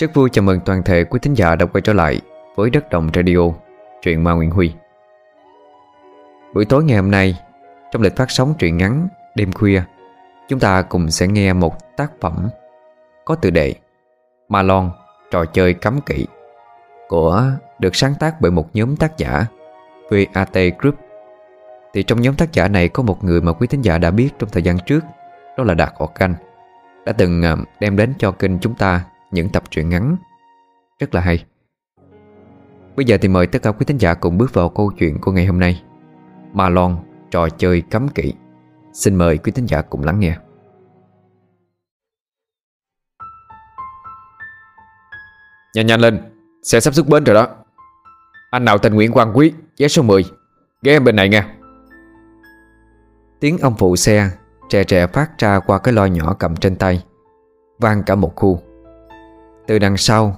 Rất vui chào mừng toàn thể quý thính giả đã quay trở lại với Đất Đồng Radio, truyện ma Nguyễn Huy. Buổi tối ngày hôm nay, trong lịch phát sóng truyện ngắn đêm khuya, chúng ta cùng sẽ nghe một tác phẩm có tựa đề Ma Lon, trò chơi cấm kỵ, được sáng tác bởi một nhóm tác giả V.A.T. Group. Thì trong nhóm tác giả này có một người mà quý thính giả đã biết trong thời gian trước, đó là Đạt Học Canh, đã từng đem đến cho kênh chúng ta những tập truyện ngắn rất là hay. Bây giờ thì mời tất cả quý thính giả cùng bước vào câu chuyện của ngày hôm nay, Ma Lon, trò chơi cấm kỵ. Xin mời quý thính giả cùng lắng nghe. Nhanh lên, xe sắp xuất bến rồi đó. Anh nào tình nguyện quan quý, vé số 10, ghé em bên này nghe. Tiếng ông phụ xe trè trè phát ra qua cái loa nhỏ cầm trên tay, vang cả một khu. Từ đằng sau,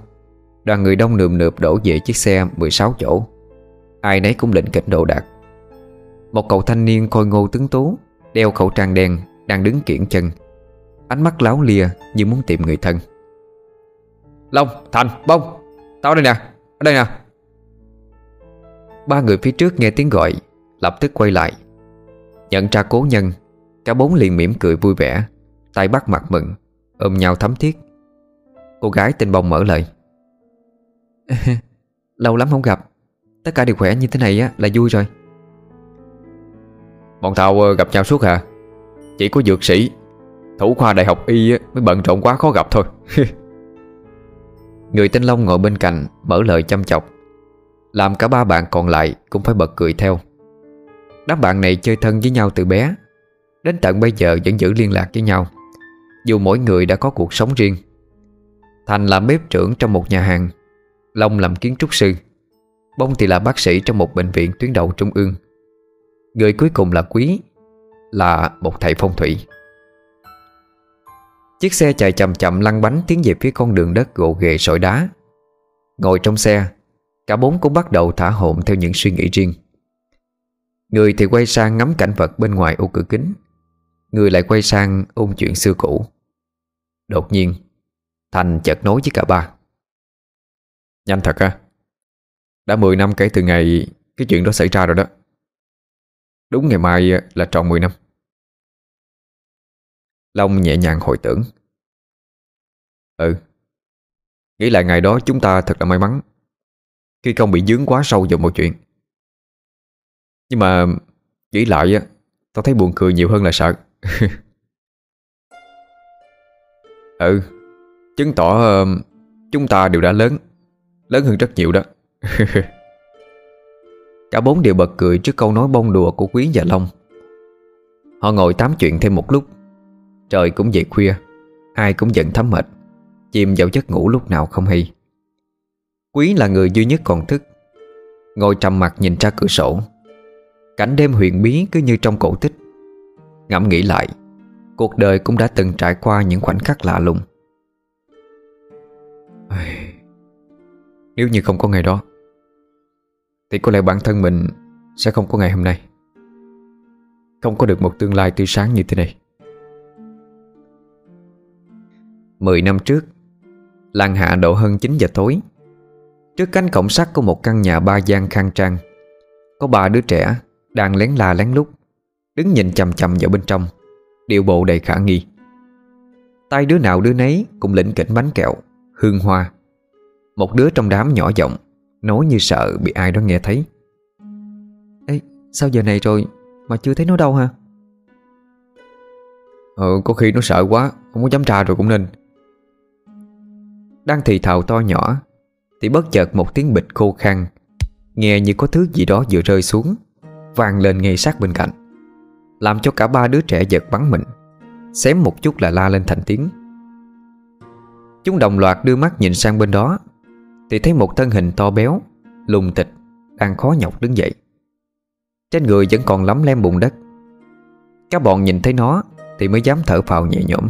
đoàn người đông nườm nượp đổ về chiếc xe 16 chỗ. Ai nấy cũng lỉnh kịch đồ đạc. Một cậu thanh niên khôi ngô tuấn tú, đeo khẩu trang đen, đang đứng kiển chân, ánh mắt láo lia như muốn tìm người thân. Long, Thành, Bông, tao đây nè, ở đây nè. Ba người phía trước nghe tiếng gọi lập tức quay lại. Nhận ra cố nhân, cả bốn liền mỉm cười vui vẻ, tay bắt mặt mừng, ôm nhau thắm thiết. Cô gái tên Bông mở lời. Lâu lắm không gặp, tất cả đều khỏe như thế này á là vui rồi. Bọn tao gặp nhau suốt hả? Chỉ có dược sĩ, thủ khoa đại học y mới bận rộn quá khó gặp thôi. Người tên Long ngồi bên cạnh mở lời chăm chọc, làm cả ba bạn còn lại cũng phải bật cười theo. Đám bạn này chơi thân với nhau từ bé, đến tận bây giờ vẫn giữ liên lạc với nhau, dù mỗi người đã có cuộc sống riêng. Thành làm bếp trưởng trong một nhà hàng, Long làm kiến trúc sư, Bông thì là bác sĩ trong một bệnh viện tuyến đầu trung ương. Người cuối cùng là Quý, là một thầy phong thủy. Chiếc xe chạy chậm chậm lăn bánh tiến về phía con đường đất gồ ghề sỏi đá. Ngồi trong xe, cả bốn cũng bắt đầu thả hồn theo những suy nghĩ riêng. Người thì quay sang ngắm cảnh vật bên ngoài ô cửa kính, người lại quay sang ôn chuyện xưa cũ. Đột nhiên, Thành chợt nói với cả ba. Nhanh thật ha, đã 10 năm kể từ ngày cái chuyện đó xảy ra rồi đó. Đúng ngày mai là tròn 10 năm. Long nhẹ nhàng hồi tưởng. Nghĩ lại ngày đó chúng ta thật là may mắn khi không bị dướng quá sâu vào mọi chuyện. Nhưng mà nghĩ lại tao thấy buồn cười nhiều hơn là sợ. Chứng tỏ chúng ta đều đã lớn hơn rất nhiều đó. Cả bốn đều bật cười trước câu nói bông đùa của Quý và Long. Họ ngồi tám chuyện thêm một lúc. Trời cũng về khuya, ai cũng dần thấm mệt, chìm vào giấc ngủ lúc nào không hay. Quý là người duy nhất còn thức, ngồi trầm mặc nhìn ra cửa sổ. Cảnh đêm huyền bí cứ như trong cổ tích. Ngẫm nghĩ lại, cuộc đời cũng đã từng trải qua những khoảnh khắc lạ lùng. Nếu như không có ngày đó thì có lẽ bản thân mình sẽ không có ngày hôm nay, không có được một tương lai tươi sáng như thế này. 10 năm trước, làng hạ độ hơn 9 giờ tối, trước cánh cổng sắt của một căn nhà ba gian khang trang, có 3 đứa trẻ đang lén la lén lút đứng nhìn chằm chằm vào bên trong, điệu bộ đầy khả nghi. Tay đứa nào đứa nấy cũng lỉnh kỉnh bánh kẹo, hương hoa. Một đứa trong đám nhỏ giọng nói như sợ bị ai đó nghe thấy. Ê, sao giờ này rồi mà chưa thấy nó đâu hả? Có khi nó sợ quá, không có dám ra rồi cũng nên. Đang thì thào to nhỏ thì bất chợt một tiếng bịch khô khan, nghe như có thứ gì đó vừa rơi xuống, vang lên ngay sát bên cạnh, làm cho cả 3 đứa trẻ giật bắn mình, xém một chút là la lên thành tiếng. Chúng đồng loạt đưa mắt nhìn sang bên đó thì thấy một thân hình to béo, lùng tịch, đang khó nhọc đứng dậy. Trên người vẫn còn lấm lem bùn đất. Các bọn nhìn thấy nó thì mới dám thở phào nhẹ nhõm.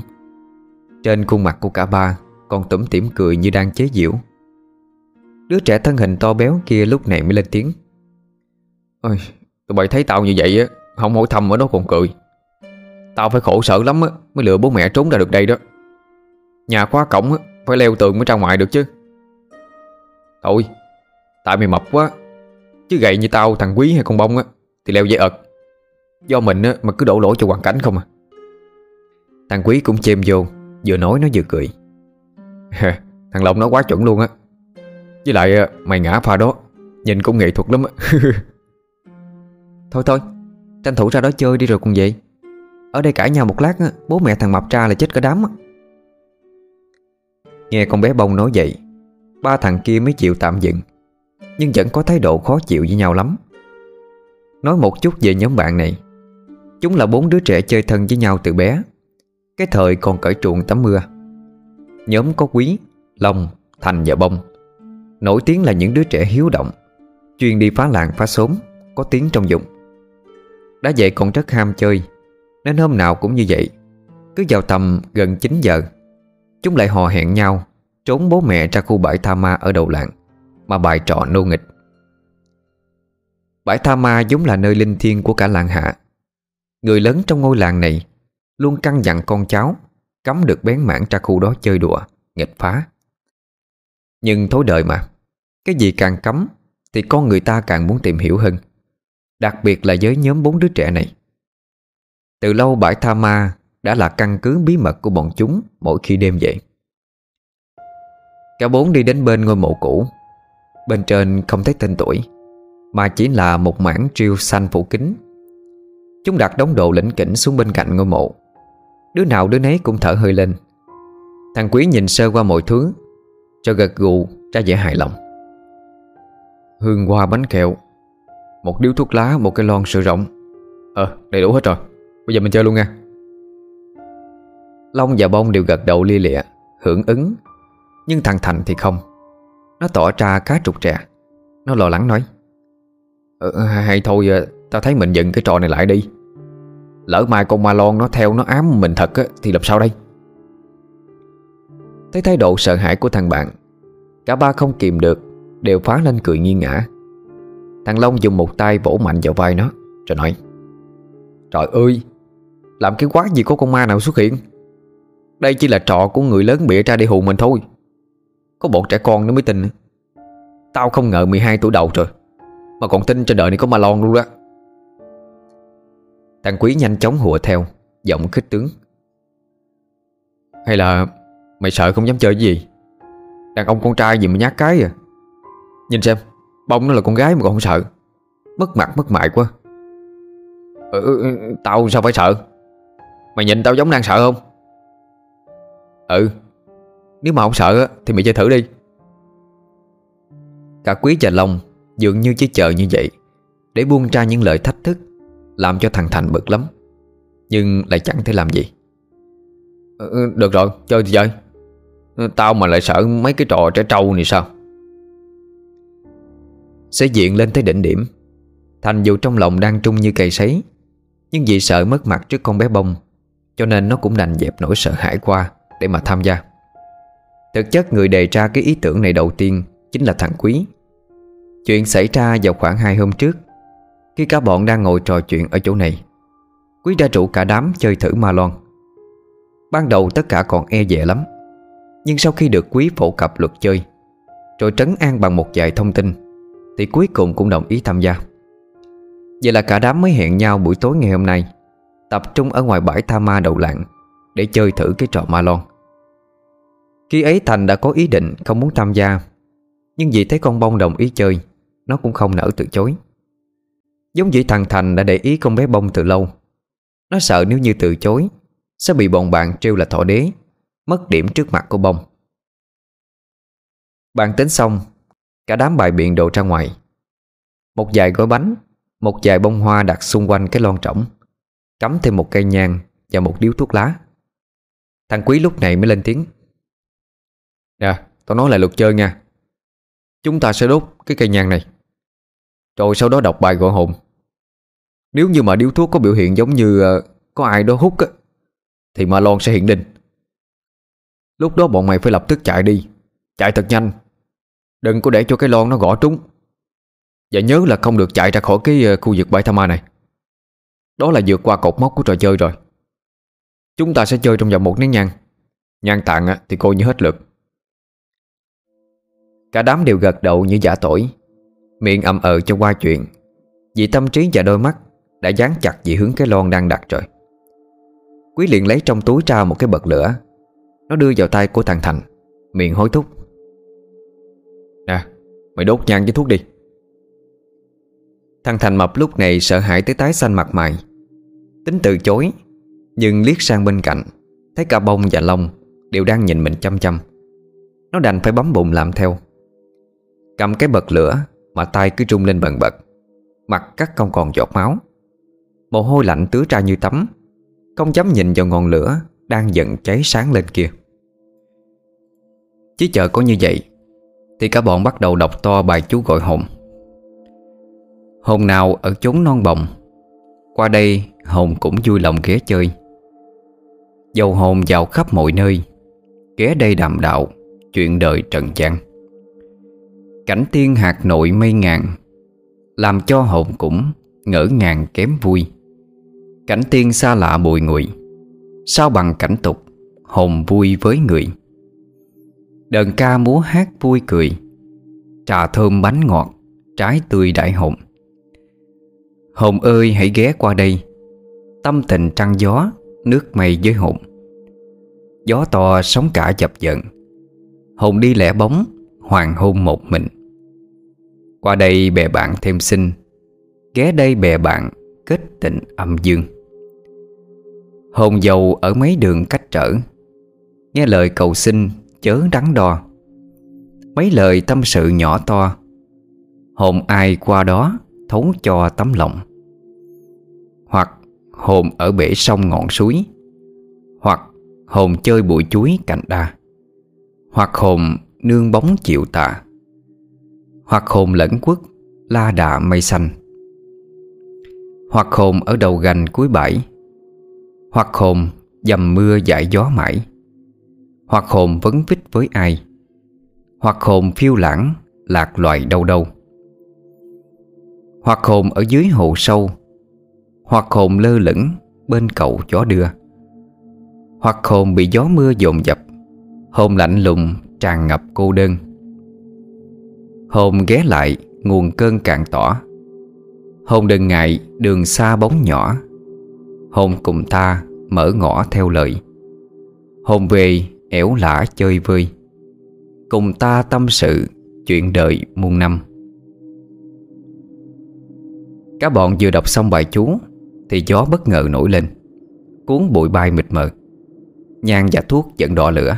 Trên khuôn mặt của cả ba còn tủm tỉm cười như đang chế giễu. Đứa trẻ thân hình to béo kia lúc này mới lên tiếng. Ôi, tụi bay thấy tao như vậy á, không hỏi thăm ở đó còn cười. Tao phải khổ sở lắm á mới lừa bố mẹ trốn ra được đây đó. Nhà khóa cổng á, phải leo tường mới ra ngoài được chứ. Thôi, tại mày mập quá, chứ gậy như tao, thằng Quý hay con Bông á thì leo dễ ợt. Do mình á mà cứ đổ lỗi cho hoàn cảnh không à. Thằng Quý cũng chêm vô, vừa nói nó vừa cười. Thằng Lộc nó quá chuẩn luôn á. Với lại mày ngã pha đó nhìn cũng nghệ thuật lắm á. Thôi, tranh thủ ra đó chơi đi rồi cùng vậy. Ở đây cãi nhau một lát á, bố mẹ thằng mập ra là chết cả đám á. Nghe con bé Bông nói vậy, ba thằng kia mới chịu tạm dừng, nhưng vẫn có thái độ khó chịu với nhau lắm. Nói một chút về nhóm bạn này, chúng là 4 đứa trẻ chơi thân với nhau từ bé, cái thời còn cởi truồng tắm mưa. Nhóm có Quý, Long, Thành và Bông, nổi tiếng là những đứa trẻ hiếu động, chuyên đi phá làng phá xóm, có tiếng trong vùng. Đã vậy còn rất ham chơi, nên hôm nào cũng như vậy, cứ vào tầm gần 9 giờ chúng lại hò hẹn nhau trốn bố mẹ ra khu bãi tha ma ở đầu làng mà bài trò nô nghịch. Bãi tha ma vốn là nơi linh thiêng của cả làng hạ. Người lớn trong ngôi làng này luôn căn dặn con cháu cấm được bén mảng ra khu đó chơi đùa, nghịch phá. Nhưng thối đời mà, cái gì càng cấm thì con người ta càng muốn tìm hiểu hơn, đặc biệt là với nhóm 4 đứa trẻ này. Từ lâu bãi tha ma đã là căn cứ bí mật của bọn chúng mỗi khi đêm về. Cả 4 đi đến bên ngôi mộ cũ. Bên trên không thấy tên tuổi, mà chỉ là một mảng triêu xanh phủ kín. Chúng đặt đống đồ lỉnh kỉnh xuống bên cạnh ngôi mộ. Đứa nào đứa nấy cũng thở hơi lên. Thằng Quý nhìn sơ qua mọi thứ cho gật gù ra vẻ hài lòng. Hương hoa bánh kẹo, một điếu thuốc lá, một cái lon sữa rộng. Đầy đủ hết rồi, bây giờ mình chơi luôn nha. Long và Bông đều gật đầu lia lịa hưởng ứng, nhưng thằng Thành thì không. Nó tỏ ra khá trục trè. Nó lo lắng nói: hay thôi, tao thấy mình dừng cái trò này lại đi. Lỡ mai con ma lon nó theo nó ám mình thật thì làm sao đây? Thấy thái độ sợ hãi của thằng bạn, cả ba không kìm được đều phá lên cười nghiêng ngả. Thằng Long dùng một tay vỗ mạnh vào vai nó rồi nói: Trời ơi, làm cái quái gì có con ma nào xuất hiện. Đây chỉ là trò của người lớn bịa ra để hù mình thôi. Có bọn trẻ con nó mới tin. Tao không ngờ 12 tuổi đầu rồi mà còn tin trên đời này có ma lon luôn đó. Thằng Quý nhanh chóng hùa theo, giọng khích tướng: Hay là mày sợ không dám chơi cái gì? Đàn ông con trai gì mà nhát cái à? Nhìn xem, Bông nó là con gái mà còn không sợ. Mất mặt mất mại quá. Tao sao phải sợ? Mày nhìn tao giống đang sợ không? Nếu mà không sợ thì mày chơi thử đi. Cả Quý và Long dường như chỉ chờ như vậy để buông ra những lời thách thức, làm cho thằng Thành bực lắm, nhưng lại chẳng thể làm gì. Được rồi, chơi thì chơi. Tao mà lại sợ mấy cái trò trẻ trâu này sao? Sẽ diện lên tới đỉnh điểm, Thành dù trong lòng đang trung như cây sấy, nhưng vì sợ mất mặt trước con bé Bông, cho nên nó cũng đành dẹp nỗi sợ hãi qua để mà tham gia. Thực chất người đề ra cái ý tưởng này đầu tiên chính là thằng Quý. Chuyện xảy ra vào khoảng 2 hôm trước, khi cả bọn đang ngồi trò chuyện ở chỗ này. Quý đã rủ cả đám chơi thử ma lon. Ban đầu tất cả còn e dè lắm, nhưng sau khi được Quý phổ cập luật chơi rồi trấn an bằng một vài thông tin thì cuối cùng cũng đồng ý tham gia. Vậy là cả đám mới hẹn nhau buổi tối ngày hôm nay, tập trung ở ngoài bãi tha ma đầu làng để chơi thử cái trò ma lon. Khi ấy Thành đã có ý định không muốn tham gia, nhưng vì thấy con Bông đồng ý chơi, nó cũng không nỡ từ chối. Giống vậy thằng Thành đã để ý con bé Bông từ lâu. Nó sợ nếu như từ chối sẽ bị bọn bạn trêu là thỏ đế, mất điểm trước mặt của Bông. Bàn tính xong, cả đám bày biện đồ ra ngoài. Một vài gói bánh, một vài bông hoa đặt xung quanh cái lon trỏng, cắm thêm một cây nhang và một điếu thuốc lá. Thằng Quý lúc này mới lên tiếng: Nè, tao nói lại luật chơi nha. Chúng ta sẽ đốt cái cây nhang này, rồi sau đó đọc bài gọi hồn. Nếu như mà điếu thuốc có biểu hiện giống như có ai đó hút thì ma lon sẽ hiện linh. Lúc đó bọn mày phải lập tức chạy đi, chạy thật nhanh, đừng có để cho cái lon nó gõ trúng. Và nhớ là không được chạy ra khỏi cái khu vực bãi tha ma này. Đó là vượt qua cột mốc của trò chơi rồi. Chúng ta sẽ chơi trong vòng 1 nén nhang. Nhang tàn thì coi như hết lượt, Cả đám đều gật đầu như giả tỏi, miệng ậm ờ cho qua chuyện, vì tâm trí và đôi mắt đã dán chặt về hướng cái lon đang đặt rồi. Quý liền lấy trong túi ra một cái bật lửa, nó đưa vào tay của thằng Thành, miệng hối thúc: "Nè, mày đốt nhang với thuốc đi." Thằng Thành mập lúc này sợ hãi tới tái xanh mặt mày, tính từ chối, nhưng liếc sang bên cạnh thấy cả Bông và Long đều đang nhìn mình chăm chăm. Nó đành phải bấm bụng làm theo, cầm cái bật lửa mà tay cứ rung lên bần bật, mặt cắt không còn giọt máu, mồ hôi lạnh tứa ra như tắm, không dám nhìn vào ngọn lửa đang dần cháy sáng lên kia. Chứ chờ có như vậy thì cả bọn bắt đầu đọc to bài chú gọi hồn. Hồn nào ở chốn non bồng, qua đây hồn cũng vui lòng ghé chơi. Dầu hồn vào khắp mọi nơi, ghé đây đàm đạo chuyện đời trần gian. Cảnh tiên hạt nội mây ngàn, làm cho hồn cũng ngỡ ngàng kém vui. Cảnh tiên xa lạ bùi ngùi, sao bằng cảnh tục hồn vui với người. Đờn ca múa hát vui cười, trà thơm bánh ngọt trái tươi đại hồn. Hồn ơi hãy ghé qua đây, tâm tình trăng gió nước mây với hồn. Gió to sóng cả dập dần, hồn đi lẻ bóng hoàng hôn một mình. Qua đây bè bạn thêm xinh, ghé đây bè bạn kết tình âm dương. Hồn dầu ở mấy đường cách trở, nghe lời cầu xin chớ đắn đo. Mấy lời tâm sự nhỏ to, hồn ai qua đó thấu cho tấm lòng. Hoặc hồn ở bể sông ngọn suối, hoặc hồn chơi bụi chuối cạnh đa, hoặc hồn nương bóng chịu tà, hoặc hồn lẫn quất la đà mây xanh, hoặc hồn ở đầu gành cuối bãi, hoặc hồn dầm mưa dãi gió mãi, hoặc hồn vấn vít với ai, hoặc hồn phiêu lãng lạc loài đâu đâu, hoặc hồn ở dưới hồ sâu, hoặc hồn lơ lửng bên cầu gió đưa, hoặc hồn bị gió mưa dồn dập, hồn lạnh lùng tràn ngập cô đơn. Hồn ghé lại nguồn cơn cạn tỏ, hồn đừng ngại đường xa bóng nhỏ. Hồn cùng ta mở ngõ theo lời, hồn về ẻo lả chơi vơi. Cùng ta tâm sự chuyện đời muôn năm. Cả bọn vừa đọc xong bài chú thì gió bất ngờ nổi lên, cuốn bụi bay mịt mờ, nhang và thuốc vẫn đỏ lửa.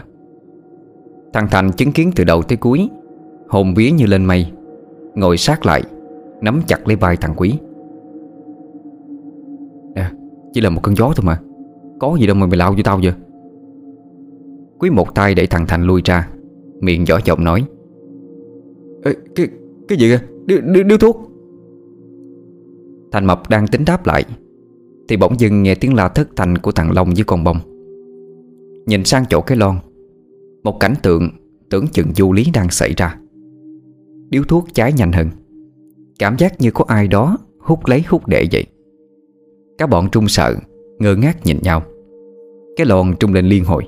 Thằng Thành chứng kiến từ đầu tới cuối, hồn vía như lên mây, ngồi sát lại, nắm chặt lấy vai thằng Quý. "Nè, chỉ là một cơn gió thôi mà, có gì đâu mà mày lao vô tao vậy?" Quý một tay đẩy thằng Thành lui ra, miệng vỏ giọng nói: "Ê, cái gì kìa, điếu thuốc." Thành mập đang tính đáp lại thì bỗng dưng nghe tiếng la thất thanh của thằng Long với con Bông. Nhìn sang chỗ cái lon, một cảnh tượng tưởng chừng vô lý đang xảy ra. Điếu thuốc cháy nhanh hơn, cảm giác như có ai đó hút lấy hút để vậy. Các bọn run sợ, ngơ ngác nhìn nhau. Cái lon rung lên liên hồi.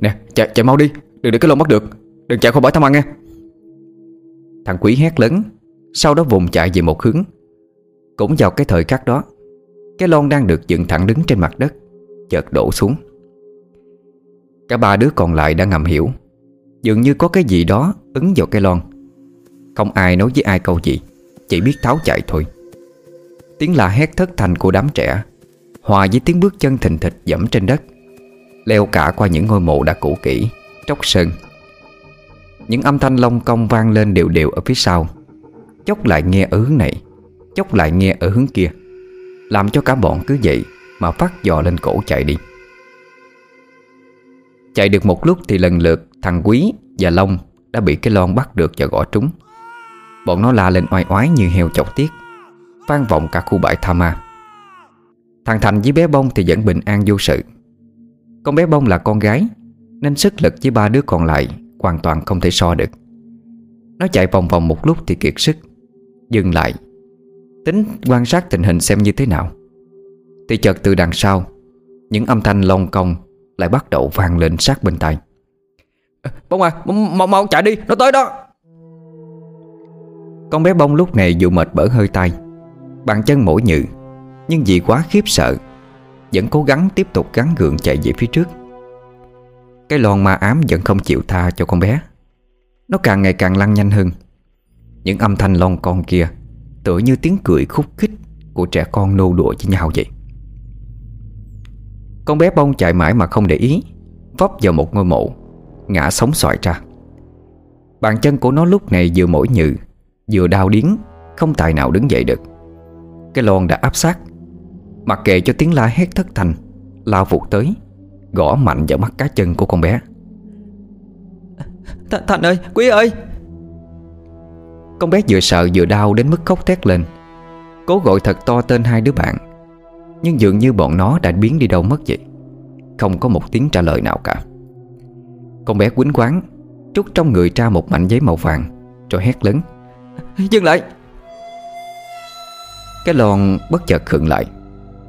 "Nè, chạy mau đi, đừng để cái lon bắt được, đừng chạy khỏi bãi tắm ăn nghe." Thằng Quý hét lớn, sau đó vùng chạy về một hướng. Cũng vào cái thời khắc đó, cái lon đang được dựng thẳng đứng trên mặt đất chợt đổ xuống. Cả ba đứa còn lại đã ngầm hiểu, dường như có cái gì đó ứng vào cái lon. Không ai nói với ai câu gì, chỉ biết tháo chạy thôi. Tiếng la hét thất thanh của đám trẻ hòa với tiếng bước chân thình thịch dẫm trên đất, leo cả qua những ngôi mộ đã cũ kỹ, tróc sơn. Những âm thanh long cong vang lên đều đều ở phía sau, chốc lại nghe ở hướng này, chốc lại nghe ở hướng kia, làm cho cả bọn cứ vậy mà vắt giò lên cổ chạy đi. Chạy được một lúc thì lần lượt thằng Quý và Long đã bị cái lon bắt được và gõ trúng. Bọn nó la lên oai oái như heo chọc tiết, vang vọng cả khu bãi Tha Ma. Thằng Thành với bé Bông thì vẫn bình an vô sự. Con bé Bông là con gái nên sức lực với ba đứa còn lại hoàn toàn không thể so được. Nó chạy vòng vòng một lúc thì kiệt sức, dừng lại, tính quan sát tình hình xem như thế nào, thì chợt từ đằng sau, những âm thanh long cong lại bắt đầu vang lên sát bên tai. Bông à, mau chạy đi, nó tới đó. Con bé Bông lúc này dù mệt bở hơi tay, bàn chân mỏi nhừ, nhưng vì quá khiếp sợ vẫn cố gắng tiếp tục gắng gượng chạy về phía trước. Cái lon ma ám vẫn không chịu tha cho con bé. Nó càng ngày càng lăn nhanh hơn. Những âm thanh lon con kia tựa như tiếng cười khúc khích của trẻ con nô đùa với nhau vậy. Con bé Bông chạy mãi mà không để ý, vấp vào một ngôi mộ, ngã sóng xoài ra. Bàn chân của nó lúc này vừa mỏi nhừ, vừa đau điếng, không tài nào đứng dậy được. Cái lon đã áp sát, mặc kệ cho tiếng la hét thất thanh, lao vụt tới, gõ mạnh vào mắt cá chân của con bé. Thành ơi, Quý ơi! Con bé vừa sợ vừa đau đến mức khóc thét lên, cố gọi thật to tên hai đứa bạn, nhưng dường như bọn nó đã biến đi đâu mất vậy. Không có một tiếng trả lời nào cả. Con bé quýnh quáng trút trong người ra một mảnh giấy màu vàng, rồi hét lớn: "Dừng lại!" Cái lon bất chợt khựng lại,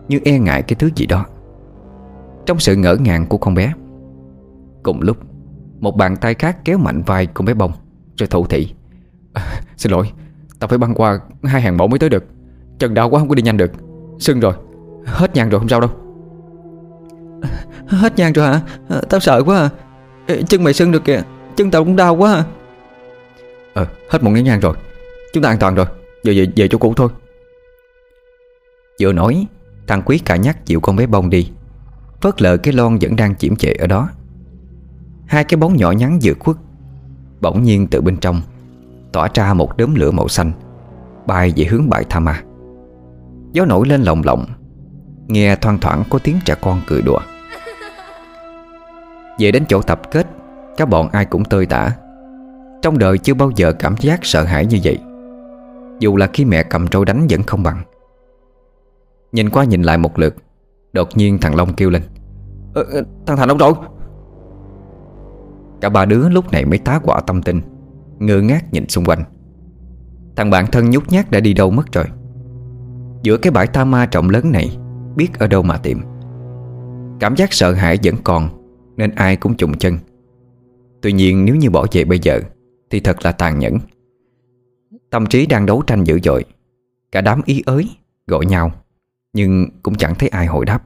như e ngại cái thứ gì đó. Trong sự ngỡ ngàng của con bé, cùng lúc một bàn tay khác kéo mạnh vai con bé Bông, rồi thủ thị: "Xin lỗi, tao phải băng qua hai hàng mẫu mới tới được. Chân đau quá không có đi nhanh được. Sưng rồi, hết nhang rồi, không sao đâu." "Hết nhang rồi hả? Tao sợ quá à. Chân mày sưng được kìa, chân tao cũng đau quá à." "Hết một nén nhang rồi, chúng ta an toàn rồi. Giờ về chỗ cũ thôi." Vừa nói, thằng Quý cả nhắc dịu con bé Bông đi, phớt lờ cái lon vẫn đang chiễm chệ ở đó. Hai cái bóng nhỏ nhắn vừa khuất, bỗng nhiên từ bên trong tỏa ra một đốm lửa màu xanh, bay về hướng bãi tha ma. Gió nổi lên lồng lộng, nghe thoang thoảng có tiếng trẻ con cười đùa. Về đến chỗ tập kết, các bọn ai cũng tơi tả. Trong đời chưa bao giờ cảm giác sợ hãi như vậy, dù là khi mẹ cầm trâu đánh vẫn không bằng. Nhìn qua nhìn lại một lượt, đột nhiên thằng Long kêu lên: "Thằng Thành đâu rồi?" Cả ba đứa lúc này mới tá hỏa tâm tình, ngơ ngác nhìn xung quanh. Thằng bạn thân nhút nhát đã đi đâu mất rồi. Giữa cái bãi tha ma rộng lớn này, biết ở đâu mà tìm. Cảm giác sợ hãi vẫn còn, nên ai cũng chùng chân. Tuy nhiên nếu như bỏ về bây giờ thì thật là tàn nhẫn. Tâm trí đang đấu tranh dữ dội, cả đám ý ới gọi nhau, nhưng cũng chẳng thấy ai hồi đáp.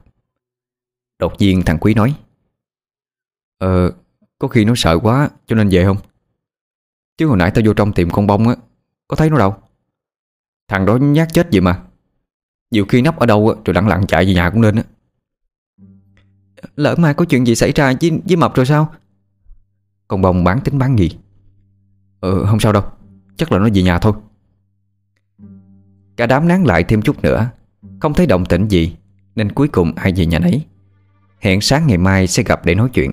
Đột nhiên thằng Quý nói: "Có khi nó sợ quá cho nên về không? Chứ hồi nãy tao vô trong tìm con Bông á, có thấy nó đâu. Thằng đó nhát chết vậy mà, nhiều khi nấp ở đâu rồi lặng lặng chạy về nhà cũng nên á." "Lỡ mai có chuyện gì xảy ra với Mập rồi sao?" Con Bông bán tính bán nghi: "Không sao đâu, chắc là nó về nhà thôi." Cả đám nán lại thêm chút nữa, không thấy động tĩnh gì, nên cuối cùng ai về nhà nấy. Hẹn sáng ngày mai sẽ gặp để nói chuyện.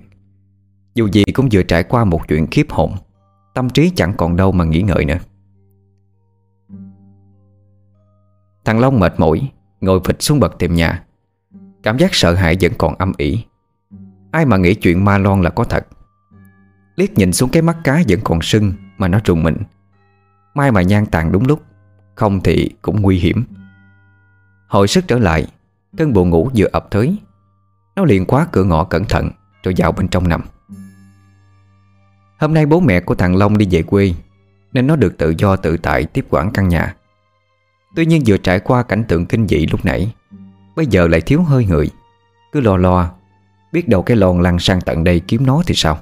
Dù gì cũng vừa trải qua một chuyện khiếp hồn, tâm trí chẳng còn đâu mà nghĩ ngợi nữa. Thằng Long mệt mỏi ngồi phịch xuống bậc tìm nhà. Cảm giác sợ hãi vẫn còn âm ỉ. Ai mà nghĩ chuyện ma lon là có thật. Liếc nhìn xuống cái mắt cá vẫn còn sưng mà nó trùng mình. May mà nhang tàn đúng lúc, không thì cũng nguy hiểm. Hồi sức trở lại, cơn buồn ngủ vừa ập tới, nó liền khóa cửa ngõ cẩn thận rồi vào bên trong nằm. Hôm nay bố mẹ của thằng Long đi về quê, nên nó được tự do tự tại tiếp quản căn nhà. Tuy nhiên vừa trải qua cảnh tượng kinh dị lúc nãy, bây giờ lại thiếu hơi người, cứ lo, biết đâu cái lon lăn sang tận đây kiếm nó thì sao.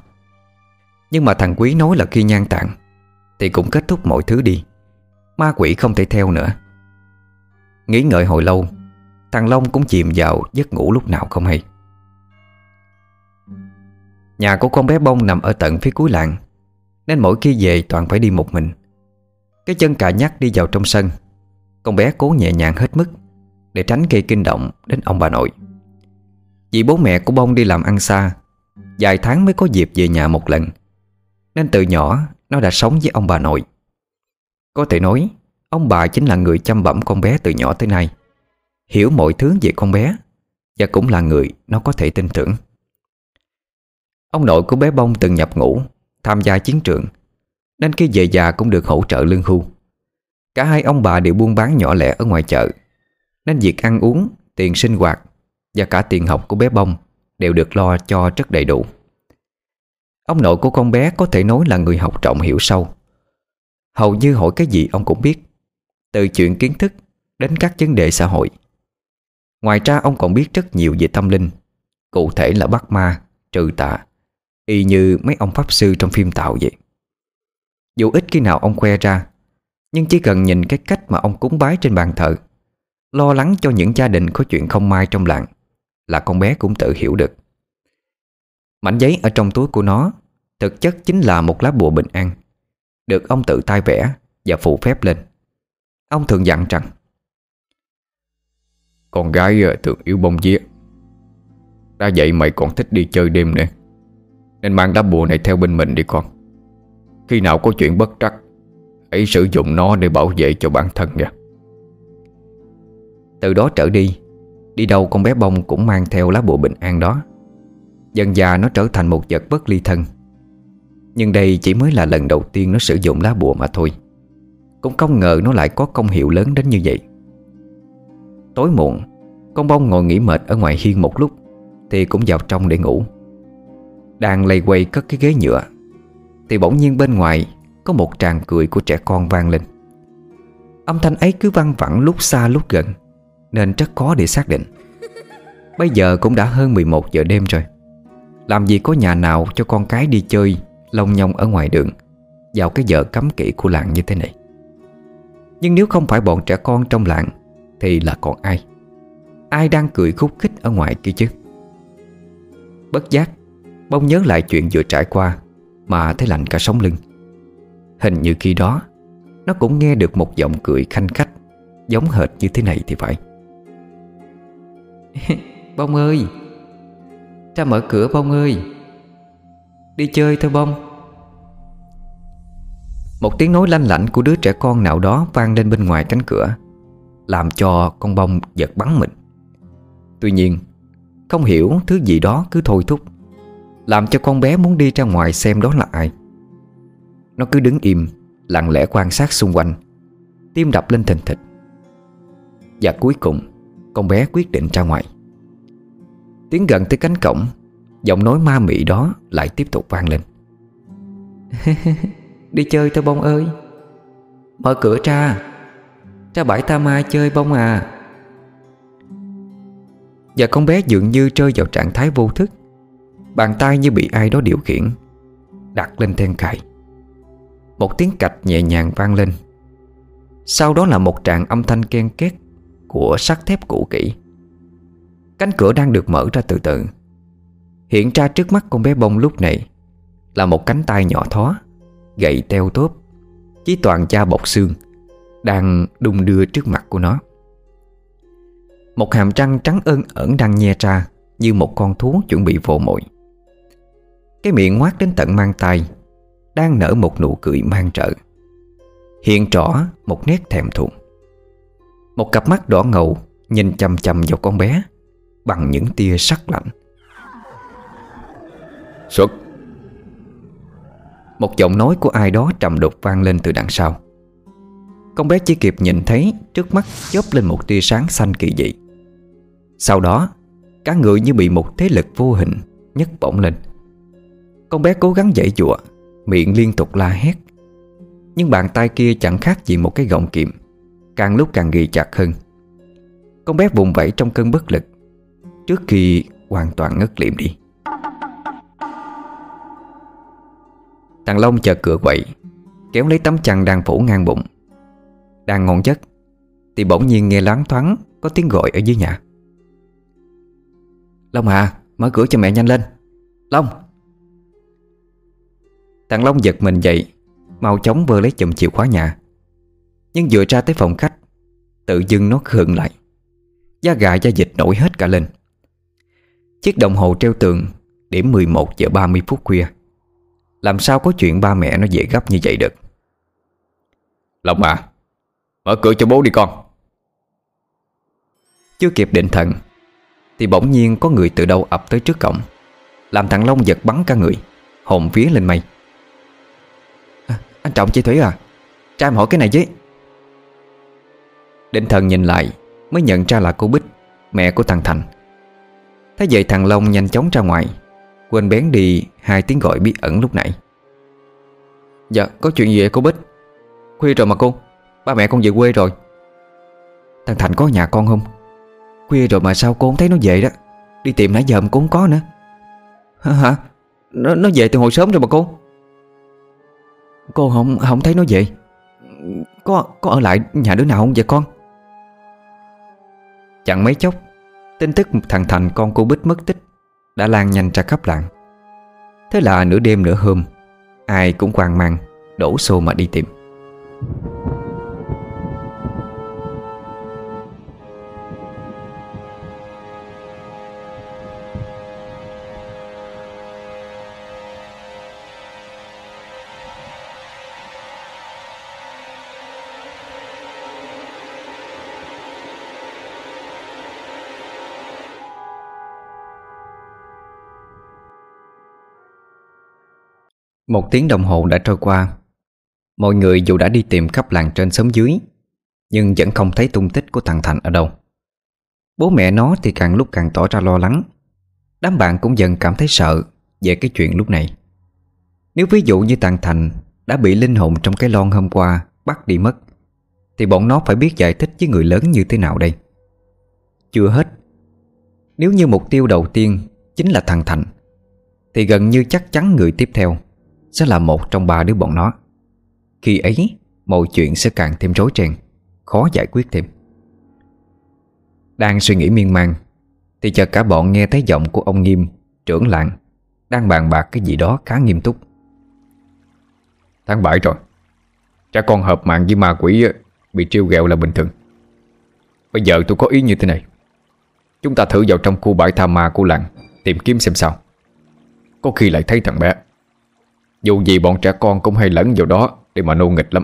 Nhưng mà thằng Quý nói là khi nhang tàn thì cũng kết thúc mọi thứ đi, ma quỷ không thể theo nữa. Nghĩ ngợi hồi lâu, thằng Long cũng chìm vào giấc ngủ lúc nào không hay. Nhà của con bé Bông nằm ở tận phía cuối làng, nên mỗi khi về toàn phải đi một mình. Cái chân cà nhắc đi vào trong sân, con bé cố nhẹ nhàng hết mức để tránh gây kinh động đến ông bà nội. Vì bố mẹ của Bông đi làm ăn xa, vài tháng mới có dịp về nhà một lần, nên từ nhỏ nó đã sống với ông bà nội. Có thể nói ông bà chính là người chăm bẵm con bé từ nhỏ tới nay, hiểu mọi thứ về con bé và cũng là người nó có thể tin tưởng. Ông nội của bé Bông từng nhập ngũ, tham gia chiến trường, nên khi về già cũng được hỗ trợ lương hưu. Cả hai ông bà đều buôn bán nhỏ lẻ ở ngoài chợ, nên việc ăn uống, tiền sinh hoạt và cả tiền học của bé Bông đều được lo cho rất đầy đủ. Ông nội của con bé có thể nói là người học rộng hiểu sâu. Hầu như hỏi cái gì ông cũng biết, từ chuyện kiến thức đến các vấn đề xã hội. Ngoài ra ông còn biết rất nhiều về tâm linh, cụ thể là bắt ma, trừ tà, y như mấy ông pháp sư trong phim tạo vậy. Dù ít khi nào ông khoe ra, nhưng chỉ cần nhìn cái cách mà ông cúng bái trên bàn thờ, lo lắng cho những gia đình có chuyện không may trong làng, là con bé cũng tự hiểu được. Mảnh giấy ở trong túi của nó thực chất chính là một lá bùa bình an, được ông tự tay vẽ và phụ phép lên. Ông thường dặn rằng: "Con gái thường yêu bông vía, đã vậy mày còn thích đi chơi đêm nữa, nên mang lá bùa này theo bên mình đi con. Khi nào có chuyện bất trắc, hãy sử dụng nó để bảo vệ cho bản thân nha." Từ đó trở đi, đi đâu con bé bông cũng mang theo lá bùa bình an đó. Dần dà nó trở thành một vật bất ly thân. Nhưng đây chỉ mới là lần đầu tiên nó sử dụng lá bùa mà thôi. Cũng không ngờ nó lại có công hiệu lớn đến như vậy. Tối muộn, con bông ngồi nghỉ mệt ở ngoài hiên một lúc thì cũng vào trong để ngủ. Đang lay quay cất cái ghế nhựa thì bỗng nhiên bên ngoài có một tràng cười của trẻ con vang lên. Âm thanh ấy cứ văng vẳng lúc xa lúc gần, nên rất khó để xác định. Bây giờ cũng đã hơn 11 giờ đêm rồi, làm gì có nhà nào cho con cái đi chơi lông nhông ở ngoài đường vào cái giờ cấm kỵ của làng như thế này. Nhưng nếu không phải bọn trẻ con trong làng thì là còn ai? Ai đang cười khúc khích ở ngoài kia chứ? Bất giác bông nhớ lại chuyện vừa trải qua mà thấy lạnh cả sống lưng. Hình như khi đó nó cũng nghe được một giọng cười khanh khách giống hệt như thế này thì phải. "Bông ơi, ra mở cửa bông ơi, đi chơi thôi bông." Một tiếng nói lanh lảnh của đứa trẻ con nào đó vang lên bên ngoài cánh cửa, làm cho con bông giật bắn mình. Tuy nhiên, không hiểu thứ gì đó cứ thôi thúc, làm cho con bé muốn đi ra ngoài xem đó là ai. Nó cứ đứng im, lặng lẽ quan sát xung quanh, tim đập lên thình thịch. Và cuối cùng, con bé quyết định ra ngoài. Tiến gần tới cánh cổng, giọng nói ma mị đó lại tiếp tục vang lên. "Đi chơi thôi bông ơi, mở cửa ra, ra bãi ta ma chơi bông à." Và con bé dường như rơi vào trạng thái vô thức. Bàn tay như bị ai đó điều khiển, đặt lên then cài. Một tiếng cạch nhẹ nhàng vang lên, sau đó là một tràng âm thanh ken két của sắt thép cũ kỹ. Cánh cửa đang được mở ra từ từ. Hiện ra trước mắt con bé bông lúc này là một cánh tay nhỏ thó, gậy teo tóp, chỉ toàn da bọc xương, đang đung đưa trước mặt của nó. Một hàm răng trắng ơn ẩn đang nhe ra như một con thú chuẩn bị vồ mồi. Cái miệng ngoác đến tận mang tay đang nở một nụ cười man trợ, hiện rõ một nét thèm thuồng. Một cặp mắt đỏ ngầu nhìn chằm chằm vào con bé bằng những tia sắc lạnh. "Xuất!" Một giọng nói của ai đó trầm đục vang lên từ đằng sau. Con bé chỉ kịp nhìn thấy trước mắt chớp lên một tia sáng xanh kỳ dị. Sau đó cả người như bị một thế lực vô hình nhấc bổng lên. Con bé cố gắng giãy giụa, miệng liên tục la hét, nhưng bàn tay kia chẳng khác gì một cái gọng kiệm, càng lúc càng ghì chặt hơn. Con bé vùng vẫy trong cơn bất lực trước khi hoàn toàn ngất lịm đi. Thằng Long chợt cựa quậy, kéo lấy tấm chăn đang phủ ngang bụng. Đang ngon giấc thì bỗng nhiên nghe loáng thoáng có tiếng gọi ở dưới nhà. "Long à, mở cửa cho mẹ nhanh lên, Long!" Thằng Long giật mình dậy, mau chóng vơ lấy chùm chìa khóa nhà. Nhưng vừa ra tới phòng khách, tự dưng nó khựng lại, da gà da vịt nổi hết cả lên. Chiếc đồng hồ treo tường điểm 11:30 khuya. Làm sao có chuyện ba mẹ nó dễ gấp như vậy được. "Long à, mở cửa cho bố đi con." Chưa kịp định thần thì bỗng nhiên có người từ đâu ập tới trước cổng, làm thằng Long giật bắn cả người, hồn vía lên mây. "Anh Trọng, chị Thủy à, cho em hỏi cái này chứ." Định thần nhìn lại mới nhận ra là cô Bích, mẹ của thằng Thành. Thế vậy thằng Long nhanh chóng ra ngoài, quên bén đi hai tiếng gọi bí ẩn lúc nãy. Dạ, có chuyện gì vậy cô Bích? Khuya rồi mà cô, ba mẹ con về quê rồi. Thằng Thành có nhà con không? Khuya rồi mà sao cô không thấy nó về đó? Đi tìm nãy giờ mà cô không có nữa. Hả? Nó về từ hồi sớm rồi mà cô. Cô không thấy nó về. Có ở lại nhà đứa nào không vậy con? Chẳng mấy chốc, tin tức thằng Thành con cô Bích mất tích đã lan nhanh ra khắp làng. Thế là nửa đêm nửa hôm, ai cũng hoang mang đổ xô mà đi tìm. Một tiếng đồng hồ đã trôi qua. Mọi người dù đã đi tìm khắp làng trên xóm dưới, nhưng vẫn không thấy tung tích của thằng Thành ở đâu. Bố mẹ nó thì càng lúc càng tỏ ra lo lắng. Đám bạn cũng dần cảm thấy sợ về cái chuyện lúc này. Nếu ví dụ như thằng Thành đã bị linh hồn trong cái lon hôm qua bắt đi mất, thì bọn nó phải biết giải thích với người lớn như thế nào đây? Chưa hết, nếu như mục tiêu đầu tiên chính là thằng Thành, thì gần như chắc chắn người tiếp theo sẽ là một trong ba đứa bọn nó. Khi ấy mọi chuyện sẽ càng thêm rối ren, khó giải quyết thêm. Đang suy nghĩ miên man thì chợt cả bọn nghe thấy giọng của ông Nghiêm, trưởng làng, đang bàn bạc cái gì đó khá nghiêm túc. Tháng 7 rồi, cha con hợp mạng với ma quỷ bị trêu ghẹo là bình thường. Bây giờ tôi có ý như thế này, chúng ta thử vào trong khu bãi tha ma của làng tìm kiếm xem sao. Có khi lại thấy thằng bé. Dù gì bọn trẻ con cũng hay lẫn vào đó để mà nô nghịch lắm.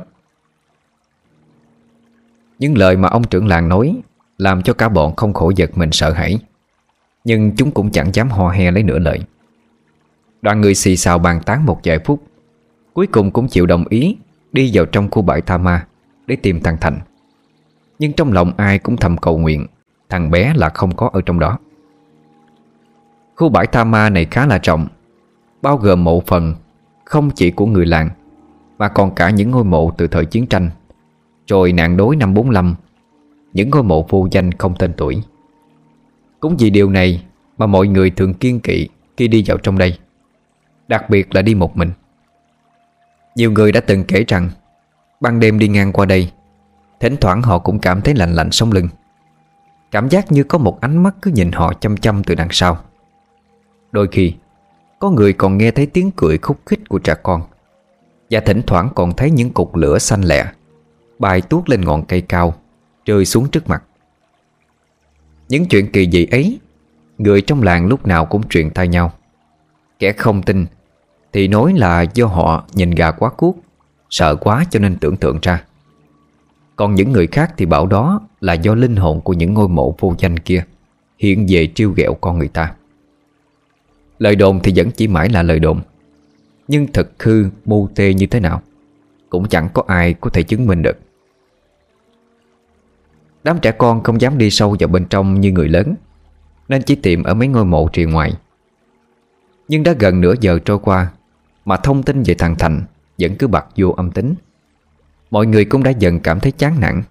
Những lời mà ông trưởng làng nói làm cho cả bọn không khỏi giật mình sợ hãi, nhưng chúng cũng chẳng dám hò he lấy nửa lời. Đoàn người xì xào bàn tán một vài phút, cuối cùng cũng chịu đồng ý đi vào trong khu bãi tha ma để tìm thằng Thành. Nhưng trong lòng ai cũng thầm cầu nguyện thằng bé là không có ở trong đó. Khu bãi tha ma này khá là rộng, bao gồm mộ phần không chỉ của người làng mà còn cả những ngôi mộ từ thời chiến tranh, rồi nạn đói năm 45, những ngôi mộ vô danh không tên tuổi. Cũng vì điều này mà mọi người thường kiêng kỵ khi đi vào trong đây, đặc biệt là đi một mình. Nhiều người đã từng kể rằng ban đêm đi ngang qua đây, thỉnh thoảng họ cũng cảm thấy lạnh lạnh sống lưng, cảm giác như có một ánh mắt cứ nhìn họ chăm chăm từ đằng sau. Đôi khi có người còn nghe thấy tiếng cười khúc khích của trẻ con, và thỉnh thoảng còn thấy những cục lửa xanh lẹ bay tuốt lên ngọn cây cao, rơi xuống trước mặt. Những chuyện kỳ dị ấy, người trong làng lúc nào cũng truyền tai nhau. Kẻ không tin thì nói là do họ nhìn gà quá cuốc, sợ quá cho nên tưởng tượng ra. Còn những người khác thì bảo đó là do linh hồn của những ngôi mộ vô danh kia hiện về trêu ghẹo con người ta. Lời đồn thì vẫn chỉ mãi là lời đồn, nhưng thật hư mô tê như thế nào cũng chẳng có ai có thể chứng minh được. Đám trẻ con không dám đi sâu vào bên trong như người lớn, nên chỉ tìm ở mấy ngôi mộ trì ngoại. Nhưng đã gần nửa giờ trôi qua mà thông tin về thằng Thành vẫn cứ bặt vô âm tín. Mọi người cũng đã dần cảm thấy chán nản.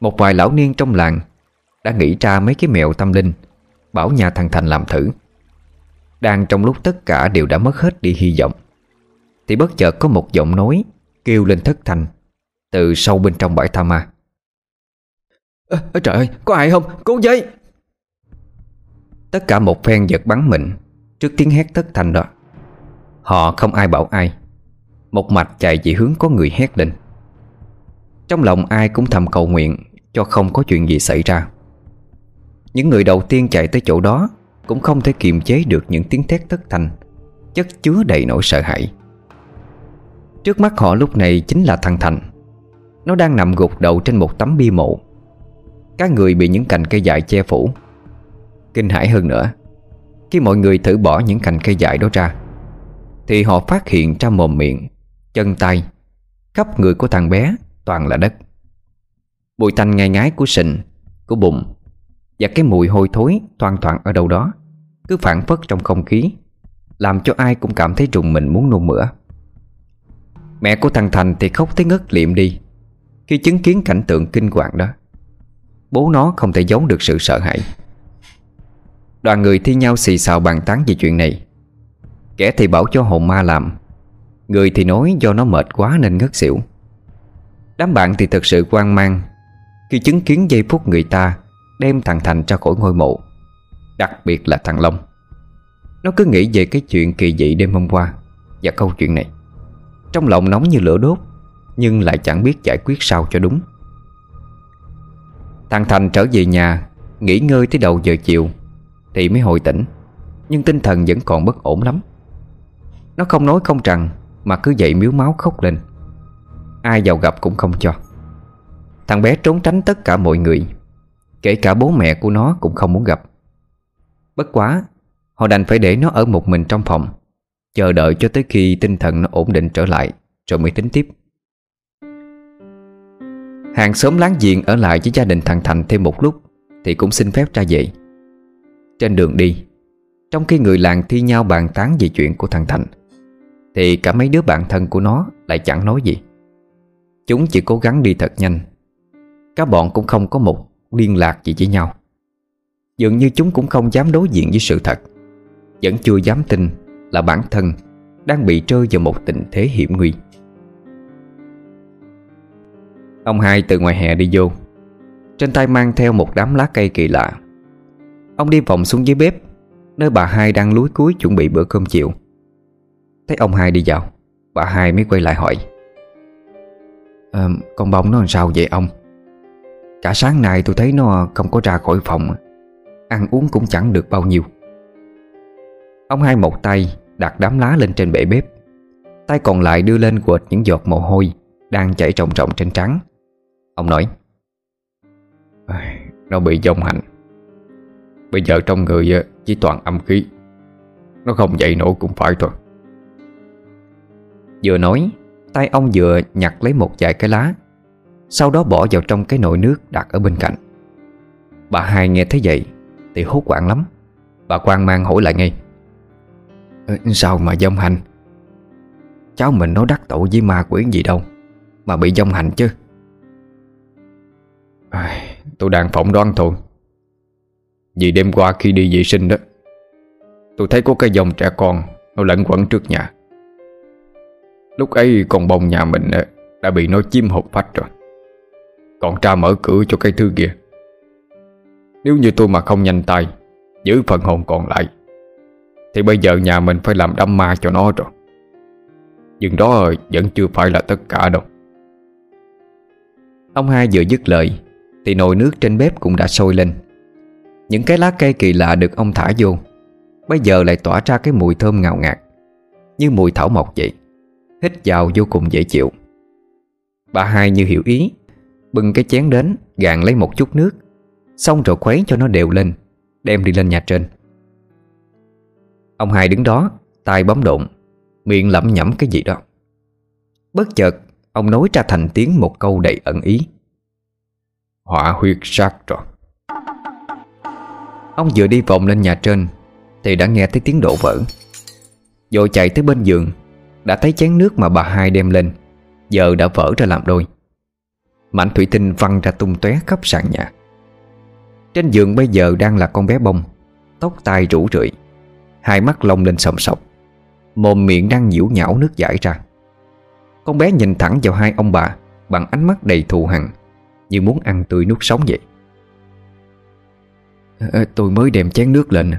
Một vài lão niên trong làng đã nghĩ ra mấy cái mẹo tâm linh, bảo nhà thằng Thành làm thử. Đang trong lúc tất cả đều đã mất hết đi hy vọng, thì bất chợt có một giọng nói kêu lên thất thanh từ sâu bên trong bãi tha ma. Trời ơi, có ai không? Cứu với! Tất cả một phen giật bắn mình trước tiếng hét thất thanh đó. Họ không ai bảo ai, một mạch chạy về hướng có người hét lên. Trong lòng ai cũng thầm cầu nguyện cho không có chuyện gì xảy ra. Những người đầu tiên chạy tới chỗ đó cũng không thể kiềm chế được những tiếng thét thất thanh chất chứa đầy nỗi sợ hãi. Trước mắt họ lúc này chính là thằng Thành. Nó đang nằm gục đầu trên một tấm bia mộ, cả người bị những cành cây dại che phủ. Kinh hãi hơn nữa, khi mọi người thử bỏ những cành cây dại đó ra thì họ phát hiện ra mồm miệng, chân tay, khắp người của thằng bé toàn là đất. Mùi tanh ngái ngái của sình, của bùn và cái mùi hôi thối thoang thoảng ở đâu đó cứ phảng phất trong không khí, làm cho ai cũng cảm thấy rùng mình muốn nôn mửa. Mẹ của thằng Thành thì khóc tới ngất liệm đi khi chứng kiến cảnh tượng kinh hoàng đó. Bố nó không thể giấu được sự sợ hãi. Đoàn người thi nhau xì xào bàn tán về chuyện này. Kẻ thì bảo cho hồn ma làm, người thì nói do nó mệt quá nên ngất xỉu. Đám bạn thì thật sự hoang mang khi chứng kiến giây phút người ta đem thằng Thành ra khỏi ngôi mộ, đặc biệt là thằng Long. Nó cứ nghĩ về cái chuyện kỳ dị đêm hôm qua và câu chuyện này, trong lòng nóng như lửa đốt nhưng lại chẳng biết giải quyết sao cho đúng. Thằng Thành trở về nhà nghỉ ngơi tới đầu giờ chiều thì mới hồi tỉnh, nhưng tinh thần vẫn còn bất ổn lắm. Nó không nói không rằng mà cứ dậy miếu máu khóc lên. Ai vào gặp cũng không cho. Thằng bé trốn tránh tất cả mọi người, kể cả bố mẹ của nó cũng không muốn gặp. Bất quá họ đành phải để nó ở một mình trong phòng, chờ đợi cho tới khi tinh thần nó ổn định trở lại rồi mới tính tiếp. Hàng xóm láng giềng ở lại với gia đình thằng Thành thêm một lúc thì cũng xin phép ra về. Trên đường đi, trong khi người làng thi nhau bàn tán về chuyện của thằng Thành, thì cả mấy đứa bạn thân của nó lại chẳng nói gì. Chúng chỉ cố gắng đi thật nhanh. Các bọn cũng không có một liên lạc gì với nhau. Dường như chúng cũng không dám đối diện với sự thật, vẫn chưa dám tin là bản thân đang bị rơi vào một tình thế hiểm nguy. Ông Hai từ ngoài hè đi vô, trên tay mang theo một đám lá cây kỳ lạ. Ông đi vòng xuống dưới bếp, nơi bà Hai đang lúi cúi chuẩn bị bữa cơm chiều. Thấy ông Hai đi vào, bà Hai mới quay lại hỏi: Con Bông nó làm sao vậy ông? Cả sáng nay tôi thấy nó không có ra khỏi phòng, ăn uống cũng chẳng được bao nhiêu. Ông Hai một tay đặt đám lá lên trên bệ bếp, tay còn lại đưa lên quệt những giọt mồ hôi đang chảy ròng ròng trên trán. Ông nói: Nó bị dông hành, bây giờ trong người chỉ toàn âm khí, nó không dậy nổi cũng phải thôi. Vừa nói, tay ông vừa nhặt lấy một vài cái lá, sau đó bỏ vào trong cái nồi nước đặt ở bên cạnh. Bà Hai nghe thấy vậy thì hốt hoảng lắm. Bà hoang mang hỏi lại ngay: Sao mà dông hành? Cháu mình nó đắc tội với ma quỷ gì đâu mà bị dông hành chứ? Tôi đang phỏng đoán thôi. Vì đêm qua khi đi vệ sinh đó, tôi thấy có cái dòng trẻ con nó lẩn quẩn trước nhà. Lúc ấy con Bông nhà mình đã bị nó chiếm hộp phách rồi, còn tra mở cửa cho cái thứ kia. Nếu như tôi mà không nhanh tay giữ phần hồn còn lại thì bây giờ nhà mình phải làm đám ma cho nó rồi. Nhưng đó vẫn chưa phải là tất cả đâu. Ông Hai vừa dứt lời thì nồi nước trên bếp cũng đã sôi lên. Những cái lá cây kỳ lạ được ông thả vô bây giờ lại tỏa ra cái mùi thơm ngào ngạt, như mùi thảo mộc vậy. Hít vào vô cùng dễ chịu. Bà Hai như hiểu ý, bưng cái chén đến gạn lấy một chút nước, xong rồi khuấy cho nó đều lên, đem đi lên nhà trên. Ông Hai đứng đó, tay bấm độn, miệng lẩm nhẩm cái gì đó. Bất chợt ông nói ra thành tiếng một câu đầy ẩn ý: Họa huyết sát rồi. Ông vừa đi vòng lên nhà trên thì đã nghe thấy tiếng đổ vỡ. Vội chạy tới bên giường, đã thấy chén nước mà bà Hai đem lên giờ đã vỡ ra làm đôi. Mảnh thủy tinh văng ra tung tóe khắp sàn nhà. Trên giường bây giờ đang là con bé Bông, tóc tai rủ rượi, hai mắt long lên sòng sọc, mồm miệng đang nhiễu nhão nước dãi ra. Con bé nhìn thẳng vào hai ông bà bằng ánh mắt đầy thù hằn, như muốn ăn tươi nuốt sống vậy. Tôi mới đem chén nước lên,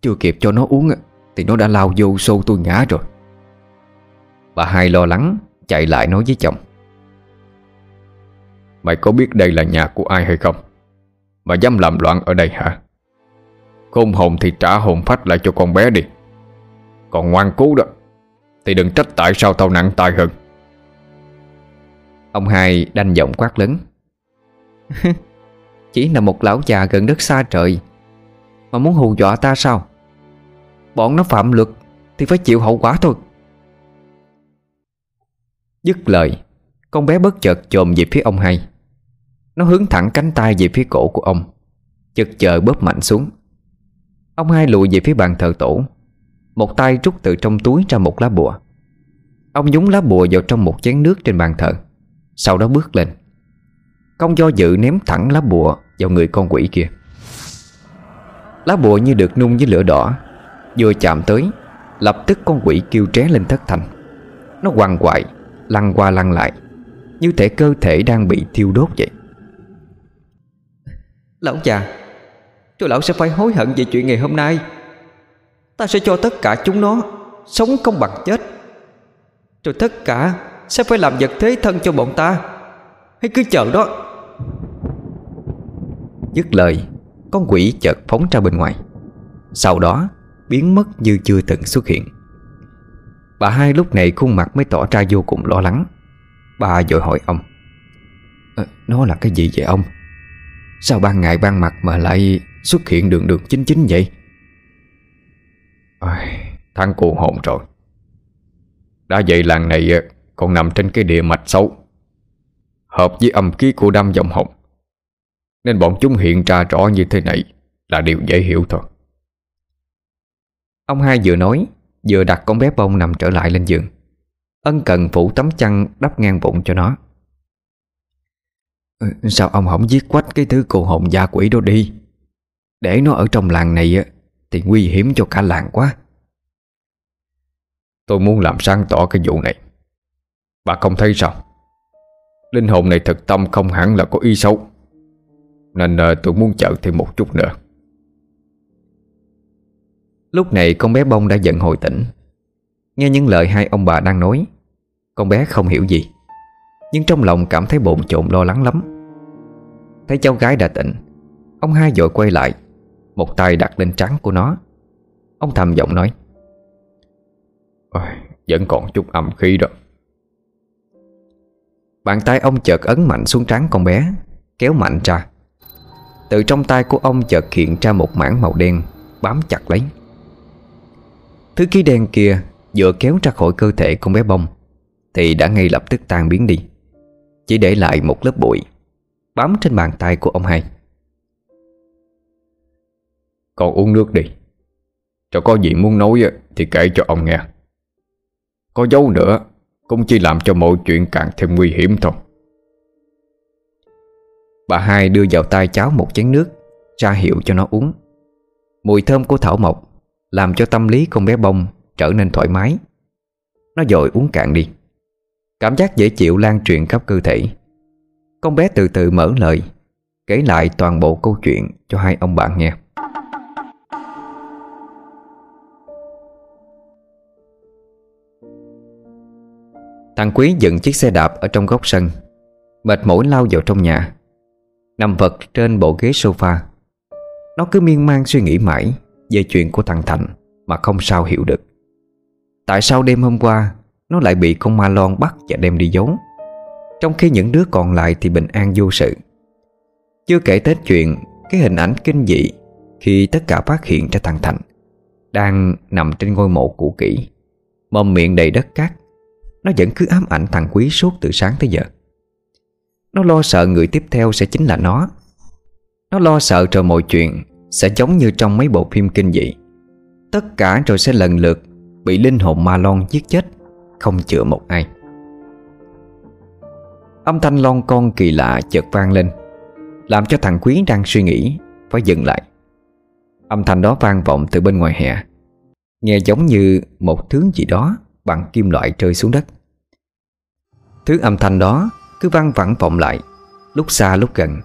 chưa kịp cho nó uống thì nó đã lao vô xô tôi ngã rồi. Bà Hai lo lắng chạy lại nói với chồng: Mày có biết đây là nhà của ai hay không mà dám làm loạn ở đây hả? Khôn hồn thì trả hồn phách lại cho con bé đi, còn ngoan cố đó thì đừng trách tại sao tao nặng tay hơn. Ông Hai đanh giọng quát lớn: Chỉ là một lão già gần đất xa trời mà muốn hù dọa ta sao? Bọn nó phạm luật thì phải chịu hậu quả thôi. Dứt lời, con bé bất chợt chồm về phía ông Hai. Nó hướng thẳng cánh tay về phía cổ của ông, chực chờ bóp mạnh xuống. Ông Hai lùi về phía bàn thờ tổ, Một tay rút từ trong túi ra một lá bùa. Ông nhúng lá bùa vào trong một chén nước trên bàn thờ, sau đó bước lên. Không do dự ném thẳng lá bùa vào người con quỷ kia. Lá bùa như được nung với lửa đỏ, vừa chạm tới lập tức con quỷ kêu tré lên thất thanh. Nó quằn quại lăn qua lăn lại, như thể cơ thể đang bị thiêu đốt vậy. Lão già, cho lão sẽ phải hối hận về chuyện ngày hôm nay. Ta sẽ cho tất cả chúng nó sống không bằng chết, rồi tất cả sẽ phải làm vật thế thân cho bọn ta. Hãy cứ chờ đó. Dứt lời, con quỷ chợt phóng ra bên ngoài, sau đó biến mất như chưa từng xuất hiện. Bà Hai lúc này khuôn mặt mới tỏ ra vô cùng lo lắng. Bà vội hỏi ông: Nó là cái gì vậy ông? Sao ban ngày ban mặt mà lại xuất hiện đường đường chính chính vậy? Thằng cụ hồn rồi. Đã vậy làng này còn nằm trên cái địa mạch xấu, hợp với âm khí của đám dòng hồng, nên bọn chúng hiện ra rõ như thế này là điều dễ hiểu thôi. Ông Hai vừa nói vừa đặt con bé bông nằm trở lại lên giường, ân cần phủ tấm chăn đắp ngang bụng cho nó. Sao ông không giết quách cái thứ cô hồn gia quỷ đó đi? Để nó ở trong làng này thì nguy hiểm cho cả làng quá. Tôi muốn làm sáng tỏ cái vụ này. Bà không thấy sao? Linh hồn này thực tâm không hẳn là có ý xấu, nên tôi muốn chờ thêm một chút nữa. Lúc này con bé bông đã dần hồi tỉnh. Nghe những lời hai ông bà đang nói, con bé không hiểu gì, nhưng trong lòng cảm thấy bồn chồn lo lắng lắm. Thấy cháu gái đã tỉnh, ông Hai vội quay lại, một tay đặt lên trán của nó. Ông thầm giọng nói: Vẫn còn chút âm khí đó. Bàn tay ông chợt ấn mạnh xuống trán con bé, kéo mạnh ra. Từ trong tay của ông chợt hiện ra một mảng màu đen bám chặt lấy. Thứ khí đen kia vừa kéo ra khỏi cơ thể con bé bông thì đã ngay lập tức tan biến đi, chỉ để lại một lớp bụi bám trên bàn tay của ông Hai. Con uống nước đi, cho có gì muốn nói thì kể cho ông nghe. Có dấu nữa cũng chỉ làm cho mọi chuyện càng thêm nguy hiểm thôi. Bà Hai đưa vào tay cháu một chén nước, ra hiệu cho nó uống. Mùi thơm của thảo mộc làm cho tâm lý con bé bông trở nên thoải mái. Nó vội uống cạn đi. Cảm giác dễ chịu lan truyền khắp cơ thể. Con bé từ từ mở lời, kể lại toàn bộ câu chuyện cho hai ông bạn nghe. Thằng Quý dựng chiếc xe đạp ở trong góc sân, mệt mỏi lao vào trong nhà, nằm vật trên bộ ghế sofa. Nó cứ miên man suy nghĩ mãi về chuyện của thằng Thành mà không sao hiểu được. Tại sao đêm hôm qua nó lại bị con ma lon bắt và đem đi giấu, trong khi những đứa còn lại thì bình an vô sự? Chưa kể tới chuyện cái hình ảnh kinh dị khi tất cả phát hiện ra thằng Thành đang nằm trên ngôi mộ cũ kỹ, mồm miệng đầy đất cát. Nó vẫn cứ ám ảnh thằng Quý suốt từ sáng tới giờ. Nó lo sợ người tiếp theo sẽ chính là nó. Nó lo sợ rồi mọi chuyện sẽ giống như trong mấy bộ phim kinh dị, tất cả rồi sẽ lần lượt bị linh hồn ma lon giết chết, không chữa một ai. Âm thanh lon con kỳ lạ chợt vang lên, làm cho thằng Quý đang suy nghĩ phải dừng lại. Âm thanh đó vang vọng từ bên ngoài hè, nghe giống như một thứ gì đó bằng kim loại rơi xuống đất. Thứ âm thanh đó cứ văng vẳng vọng lại, lúc xa lúc gần,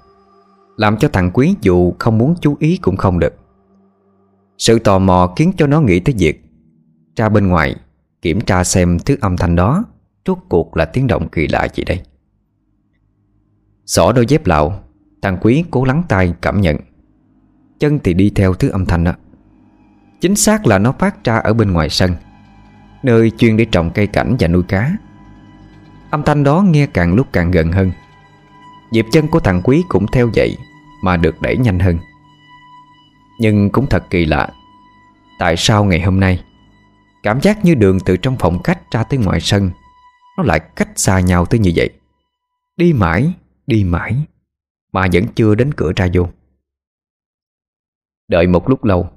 làm cho thằng Quý dù không muốn chú ý cũng không được. Sự tò mò khiến cho nó nghĩ tới việc ra bên ngoài kiểm tra xem thứ âm thanh đó rốt cuộc là tiếng động kỳ lạ gì đây. Xỏ đôi dép lạo, thằng Quý cố lắng tai cảm nhận, chân thì đi theo thứ âm thanh đó. Chính xác là nó phát ra ở bên ngoài sân, nơi chuyên để trồng cây cảnh và nuôi cá. Âm thanh đó nghe càng lúc càng gần hơn, nhịp chân của thằng Quý cũng theo vậy mà được đẩy nhanh hơn. Nhưng cũng thật kỳ lạ, tại sao ngày hôm nay cảm giác như đường từ trong phòng khách ra tới ngoài sân nó lại cách xa nhau tới như vậy? Đi mãi mà vẫn chưa đến cửa ra vô. Đợi một lúc lâu,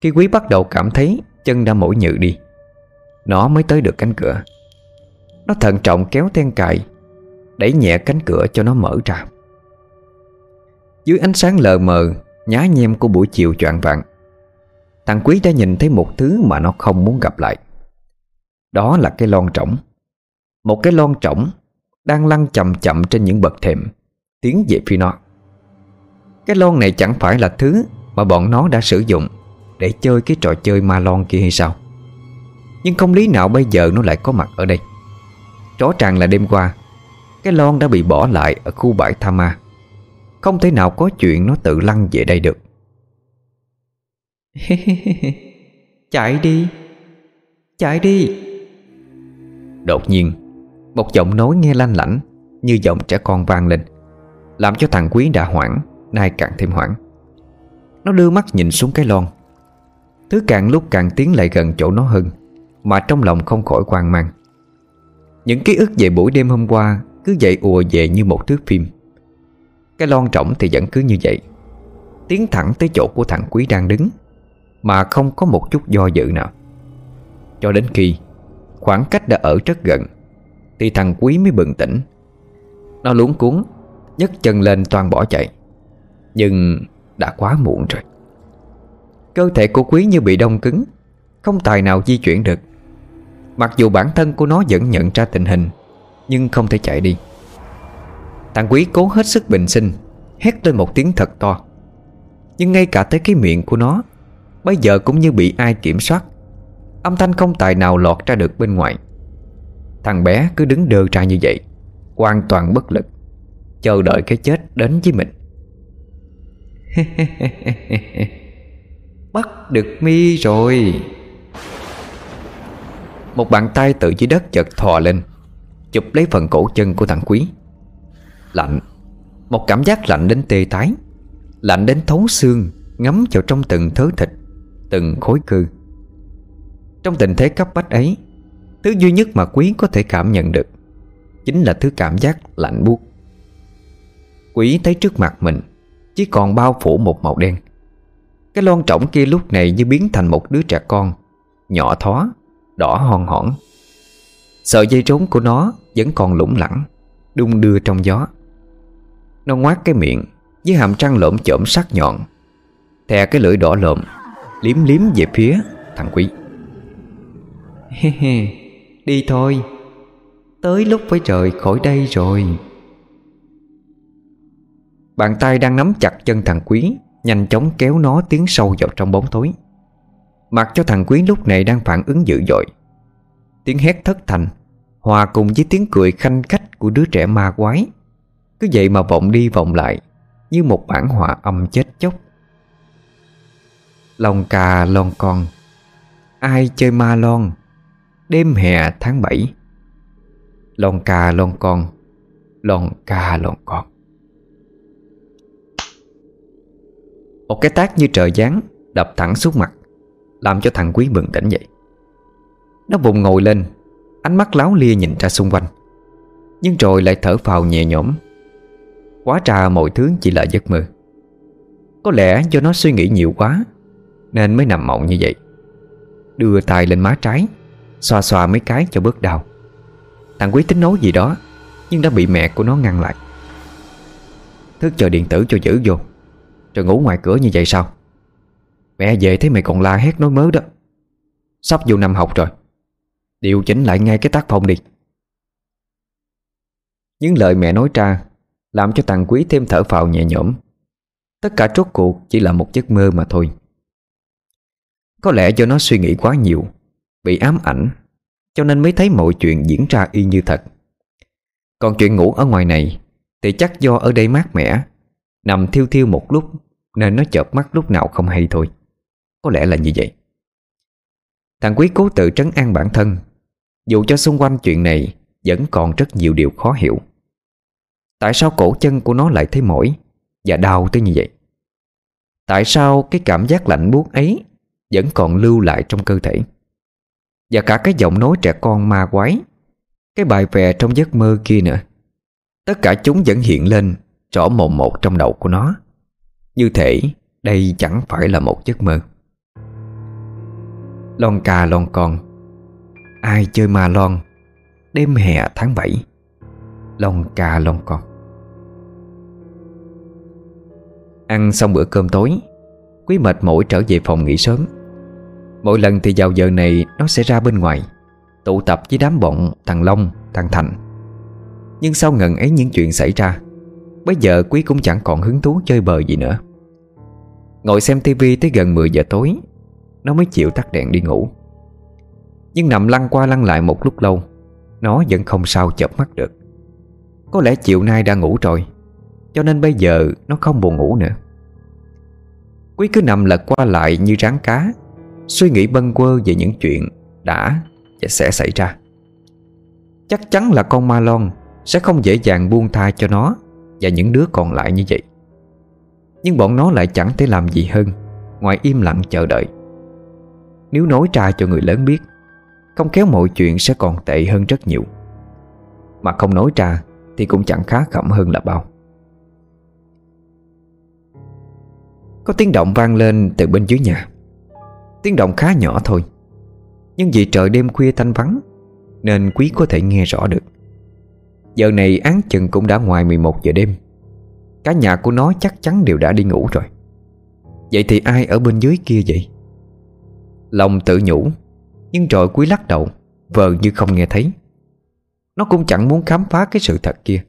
khi Quý bắt đầu cảm thấy chân đã mỏi nhừ đi. Nó mới tới được cánh cửa. Nó thận trọng kéo then cài, đẩy nhẹ cánh cửa cho nó mở ra. Dưới ánh sáng lờ mờ nhá nhem của buổi chiều choạng vạng, thằng Quý đã nhìn thấy một thứ mà nó không muốn gặp lại. Đó là cái lon trống. Một cái lon trống đang lăn chậm chậm trên những bậc thềm tiến về phía nó. Cái lon này chẳng phải là thứ mà bọn nó đã sử dụng để chơi cái trò chơi ma lon kia hay sao? Nhưng không lý nào bây giờ nó lại có mặt ở đây. Rõ ràng là đêm qua cái lon đã bị bỏ lại ở khu bãi tha ma. Không thể nào có chuyện nó tự lăn về đây được. Chạy đi, chạy đi. Đột nhiên một giọng nói nghe lanh lảnh như giọng trẻ con vang lên, làm cho thằng Quý đã hoảng, nay càng thêm hoảng. Nó đưa mắt nhìn xuống cái lon. Thứ càng lúc càng tiến lại gần chỗ nó hơn, mà trong lòng không khỏi hoang mang. Những ký ức về buổi đêm hôm qua cứ dậy ùa về như một thước phim. Cái lon trống thì vẫn cứ như vậy, tiến thẳng tới chỗ của thằng Quý đang đứng, mà không có một chút do dự nào. Cho đến khi khoảng cách đã ở rất gần thì thằng Quý mới bừng tỉnh. Nó luống cuống nhấc chân lên toan bỏ chạy, nhưng đã quá muộn rồi. Cơ thể của Quý như bị đông cứng, không tài nào di chuyển được. Mặc dù bản thân của nó vẫn nhận ra tình hình, nhưng không thể chạy đi. Thằng Quý cố hết sức bình sinh, hét lên một tiếng thật to. Nhưng ngay cả tới cái miệng của nó bây giờ cũng như bị ai kiểm soát, âm thanh không tài nào lọt ra được bên ngoài. Thằng bé cứ đứng đơ ra như vậy, hoàn toàn bất lực, chờ đợi cái chết đến với mình. Bắt được mi rồi. Một bàn tay từ dưới đất chợt thò lên, chụp lấy phần cổ chân của thằng Quý. Lạnh, một cảm giác lạnh đến tê tái, lạnh đến thấu xương, ngấm vào trong từng thớ thịt, từng khối cơ. Trong tình thế cấp bách ấy, thứ duy nhất mà Quý có thể cảm nhận được chính là thứ cảm giác lạnh buốt. Quý thấy trước mặt mình chỉ còn bao phủ một màu đen. Cái lon trống kia lúc này như biến thành một đứa trẻ con, nhỏ thó, đỏ hòn hỏn. Sợi dây rốn của nó vẫn còn lủng lẳng, đung đưa trong gió. Nó ngoác cái miệng với hàm răng lởm chởm sắc nhọn, thè cái lưỡi đỏ lợm liếm liếm về phía thằng Quý. Đi thôi, tới lúc phải rời khỏi đây rồi. Bàn tay đang nắm chặt chân thằng Quý nhanh chóng kéo nó tiến sâu vào trong bóng tối. Mặc cho thằng Quý lúc này đang phản ứng dữ dội, tiếng hét thất thanh hòa cùng với tiếng cười khanh khách của đứa trẻ ma quái cứ vậy mà vọng đi vọng lại như một bản họa âm chết chóc. Lon cà lon con, ai chơi ma lon đêm hè tháng 7. Lon cà lon con, lon cà lon con. Một cái tát như trời giáng đập thẳng xuống mặt, làm cho thằng Quý bừng tỉnh dậy. Nó vùng ngồi lên, ánh mắt láo lia nhìn ra xung quanh, nhưng rồi lại thở phào nhẹ nhõm. Hóa ra mọi thứ chỉ là giấc mơ. Có lẽ do nó suy nghĩ nhiều quá nên mới nằm mộng như vậy. Đưa tay lên má trái, xoa xoa mấy cái cho bớt đau. Thằng Quý tính nói gì đó nhưng đã bị mẹ của nó ngăn lại. Thức chờ điện tử cho dữ vô, rồi ngủ ngoài cửa như vậy sao? Mẹ về thấy mày còn la hét nói mớ đó. Sắp vô năm học rồi, điều chỉnh lại ngay cái tác phong đi. Những lời mẹ nói ra làm cho thằng Quý thêm thở phào nhẹ nhõm. Tất cả rốt cuộc chỉ là một giấc mơ mà thôi. Có lẽ do nó suy nghĩ quá nhiều, bị ám ảnh, cho nên mới thấy mọi chuyện diễn ra y như thật. Còn chuyện ngủ ở ngoài này thì chắc do ở đây mát mẻ, nằm thiêu thiêu một lúc nên nó chợp mắt lúc nào không hay thôi. Có lẽ là như vậy. Thằng Quý cố tự trấn an bản thân, dù cho xung quanh chuyện này vẫn còn rất nhiều điều khó hiểu. Tại sao cổ chân của nó lại thấy mỏi và đau tới như vậy? Tại sao cái cảm giác lạnh buốt ấy vẫn còn lưu lại trong cơ thể? Và cả cái giọng nói trẻ con ma quái, cái bài vè trong giấc mơ kia nữa. Tất cả chúng vẫn hiện lên rõ mồn một trong đầu của nó, như thể đây chẳng phải là một giấc mơ. lon cà lon con. Ai chơi ma lon đêm hè tháng 7, lon cà lon con. Ăn xong bữa cơm tối, Quý mệt mỏi trở về phòng nghỉ sớm. Mỗi lần thì vào giờ này nó sẽ ra bên ngoài tụ tập với đám bọn thằng Long, thằng Thành. Nhưng sau ngần ấy những chuyện xảy ra, bây giờ Quý cũng chẳng còn hứng thú chơi bời gì nữa. Ngồi xem tivi tới gần 10 giờ tối nó mới chịu tắt đèn đi ngủ. Nhưng nằm lăn qua lăn lại một lúc lâu, nó vẫn không sao chợp mắt được. Có lẽ chiều nay đã ngủ rồi, cho nên bây giờ nó không buồn ngủ nữa. Quý cứ nằm lật qua lại như ráng cá, suy nghĩ bâng quơ về những chuyện đã và sẽ xảy ra. Chắc chắn là con ma lon sẽ không dễ dàng buông tha cho nó và những đứa còn lại như vậy. Nhưng bọn nó lại chẳng thể làm gì hơn ngoài im lặng chờ đợi. Nếu nói ra cho người lớn biết, không khéo mọi chuyện sẽ còn tệ hơn rất nhiều. Mà không nói ra thì cũng chẳng khá khẩm hơn là bao. Có tiếng động vang lên từ bên dưới nhà. Tiếng động khá nhỏ thôi, nhưng vì trời đêm khuya thanh vắng nên Quý có thể nghe rõ được. Giờ này áng chừng cũng đã ngoài 11 giờ đêm. Cả nhà của nó chắc chắn đều đã đi ngủ rồi. Vậy thì ai ở bên dưới kia vậy? Lòng tự nhủ, nhưng rồi Quý lắc đầu, vờ như không nghe thấy. Nó cũng chẳng muốn khám phá cái sự thật kia,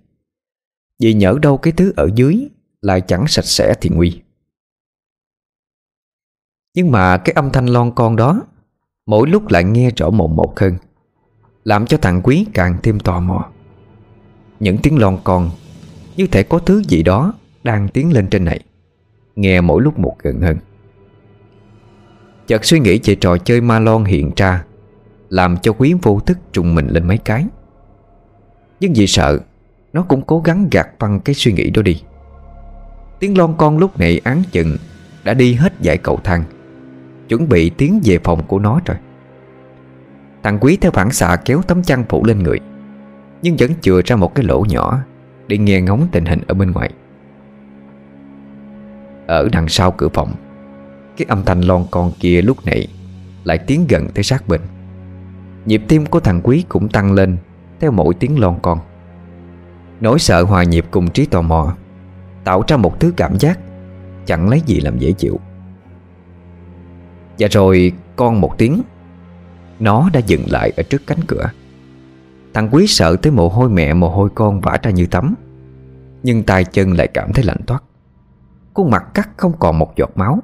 vì nhỡ đâu cái thứ ở dưới lại chẳng sạch sẽ thì nguy. Nhưng mà cái âm thanh lon con đó mỗi lúc lại nghe rõ mồn một hơn, làm cho thằng Quý càng thêm tò mò. Những tiếng lon con như thể có thứ gì đó đang tiến lên trên này, nghe mỗi lúc một gần hơn. Chợt suy nghĩ về trò chơi ma lon hiện ra làm cho Quý vô thức trùng mình lên mấy cái. Nhưng vì sợ, nó cũng cố gắng gạt phăng cái suy nghĩ đó đi. Tiếng lon con lúc này áng chừng đã đi hết dãy cầu thang, chuẩn bị tiến về phòng của nó rồi. Thằng Quý theo phản xạ kéo tấm chăn phủ lên người, nhưng vẫn chừa ra một cái lỗ nhỏ để nghe ngóng tình hình ở bên ngoài. Ở đằng sau cửa phòng, cái âm thanh lon con kia lúc nãy lại tiến gần tới sát bên. Nhịp tim của thằng Quý cũng tăng lên theo mỗi tiếng lon con. Nỗi sợ hòa nhịp cùng trí tò mò tạo ra một thứ cảm giác chẳng lấy gì làm dễ chịu. Và rồi con một tiếng, nó đã dừng lại ở trước cánh cửa. Thằng Quý sợ tới mồ hôi mẹ mồ hôi con vã ra như tắm, nhưng tay chân lại cảm thấy lạnh toát, khuôn mặt cắt không còn một giọt máu.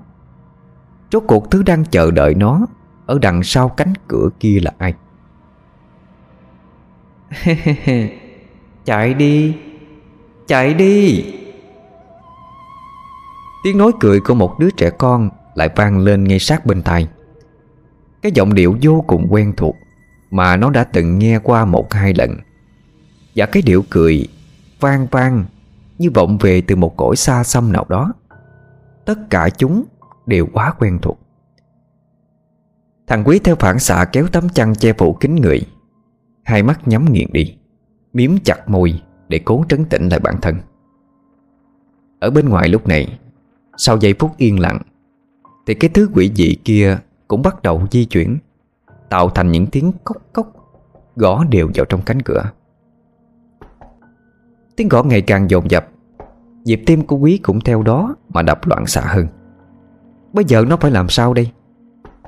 Rốt cuộc thứ đang chờ đợi nó ở đằng sau cánh cửa kia là ai? Chạy đi, chạy đi. Tiếng nói cười của một đứa trẻ con lại vang lên ngay sát bên tai. Cái giọng điệu vô cùng quen thuộc mà nó đã từng nghe qua một hai lần, và cái điệu cười vang vang như vọng về từ một cõi xa xăm nào đó. Tất cả chúng đều quá quen thuộc. Thằng Quý theo phản xạ kéo tấm chăn che phủ kín người, hai mắt nhắm nghiền đi, miếm chặt môi để cố trấn tĩnh lại bản thân. Ở bên ngoài lúc này, sau giây phút yên lặng, thì cái thứ quỷ dị kia cũng bắt đầu di chuyển, tạo thành những tiếng cốc cốc gõ đều vào trong cánh cửa. Tiếng gõ ngày càng dồn dập, nhịp tim của Quý cũng theo đó mà đập loạn xạ hơn. Bây giờ nó phải làm sao đây?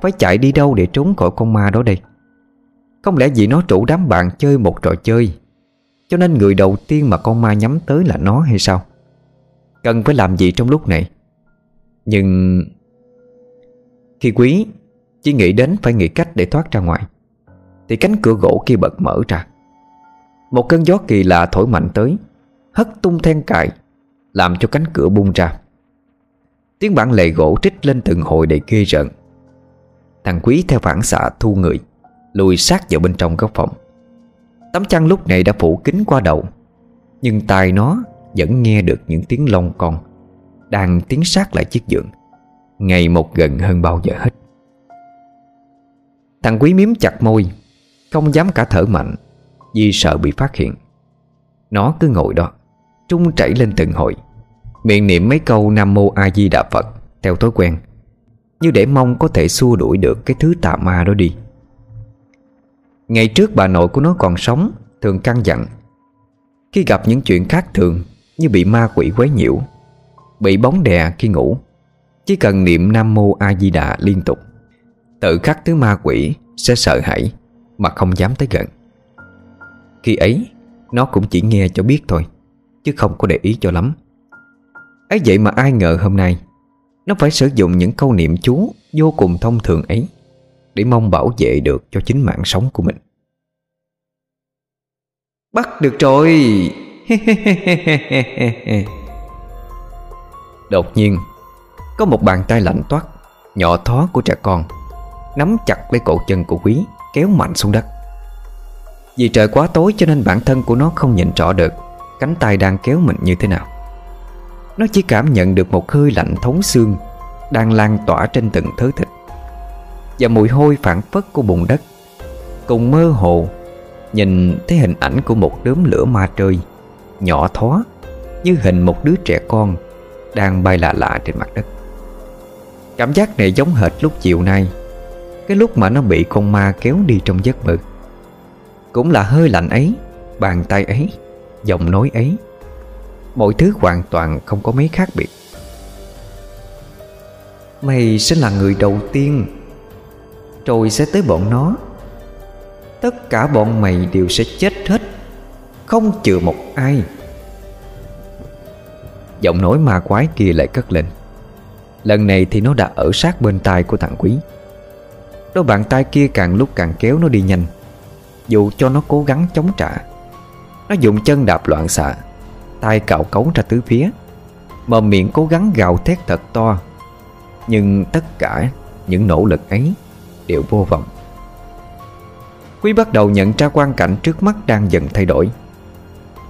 Phải chạy đi đâu để trốn khỏi con ma đó đây? Không lẽ vì nó rủ đám bạn chơi một trò chơi, cho nên người đầu tiên mà con ma nhắm tới là nó hay sao? Cần phải làm gì trong lúc này? Nhưng khi Quý chỉ nghĩ đến phải nghĩ cách để thoát ra ngoài, thì cánh cửa gỗ kia bật mở ra. Một cơn gió kỳ lạ thổi mạnh tới, hất tung then cài, làm cho cánh cửa bung ra. Tiếng bản lề gỗ trích lên từng hồi đầy ghê rợn. Thằng Quý theo phản xạ thu người, lùi sát vào bên trong góc phòng. Tấm chăn lúc này đã phủ kín qua đầu, nhưng tai nó vẫn nghe được những tiếng lon con đang tiến sát lại chiếc giường, ngày một gần hơn bao giờ hết. Thằng Quý mím chặt môi, không dám cả thở mạnh vì sợ bị phát hiện. Nó cứ ngồi đó, trung chảy lên từng hồi, miệng niệm mấy câu Nam Mô A Di Đà Phật theo thói quen, như để mong có thể xua đuổi được cái thứ tà ma đó đi. Ngày trước bà nội của nó còn sống thường căn dặn, khi gặp những chuyện khác thường như bị ma quỷ quấy nhiễu, bị bóng đè khi ngủ, chỉ cần niệm Nam Mô A Di Đà liên tục, tự khắc thứ ma quỷ sẽ sợ hãi mà không dám tới gần. Khi ấy nó cũng chỉ nghe cho biết thôi, chứ không có để ý cho lắm. Ấy vậy mà ai ngờ hôm nay nó phải sử dụng những câu niệm chú vô cùng thông thường ấy để mong bảo vệ được cho chính mạng sống của mình. Bắt được rồi. Đột nhiên có một bàn tay lạnh toát, nhỏ thó của trẻ con nắm chặt lấy cổ chân của Quý, kéo mạnh xuống đất. Vì trời quá tối cho nên bản thân của nó không nhìn rõ được cánh tay đang kéo mình như thế nào. Nó chỉ cảm nhận được một hơi lạnh thấu xương đang lan tỏa trên từng thớ thịt, và mùi hôi phảng phất của bùn đất, cùng mơ hồ nhìn thấy hình ảnh của một đốm lửa ma trời nhỏ thó như hình một đứa trẻ con đang bay lạ lạ trên mặt đất. Cảm giác này giống hệt lúc chiều nay, cái lúc mà nó bị con ma kéo đi trong giấc mơ. Cũng là hơi lạnh ấy, bàn tay ấy, giọng nói ấy, mọi thứ hoàn toàn không có mấy khác biệt. Mày sẽ là người đầu tiên, rồi sẽ tới bọn nó. Tất cả bọn mày đều sẽ chết hết, không chừa một ai. Giọng nói ma quái kia lại cất lên. Lần này thì nó đã ở sát bên tai của thằng Quý. Đôi bàn tay kia càng lúc càng kéo nó đi nhanh. Dù cho nó cố gắng chống trả, nó dùng chân đạp loạn xạ, tay cào cấu ra tứ phía, mà miệng cố gắng gào thét thật to. Nhưng tất cả những nỗ lực ấy đều vô vọng. Quý bắt đầu nhận ra quang cảnh trước mắt đang dần thay đổi.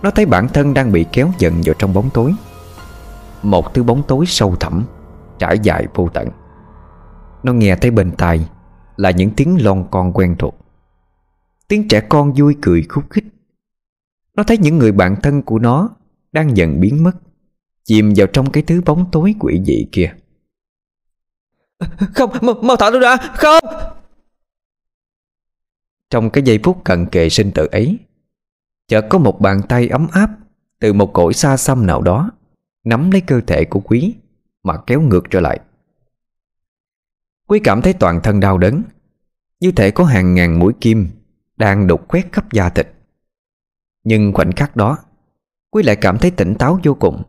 Nó thấy bản thân đang bị kéo dần vào trong bóng tối, một thứ bóng tối sâu thẳm, trải dài vô tận. Nó nghe thấy bên tai là những tiếng lon con quen thuộc, tiếng trẻ con vui cười khúc khích. Nó thấy những người bạn thân của nó đang dần biến mất, chìm vào trong cái thứ bóng tối quỷ dị kia. Không, mau thả tôi ra, không! Trong cái giây phút cận kề sinh tử ấy, chợt có một bàn tay ấm áp từ một cõi xa xăm nào đó nắm lấy cơ thể của Quý mà kéo ngược trở lại. Quý cảm thấy toàn thân đau đớn, như thể có hàng ngàn mũi kim đang đục khoét khắp da thịt. Nhưng khoảnh khắc đó, Quý lại cảm thấy tỉnh táo vô cùng,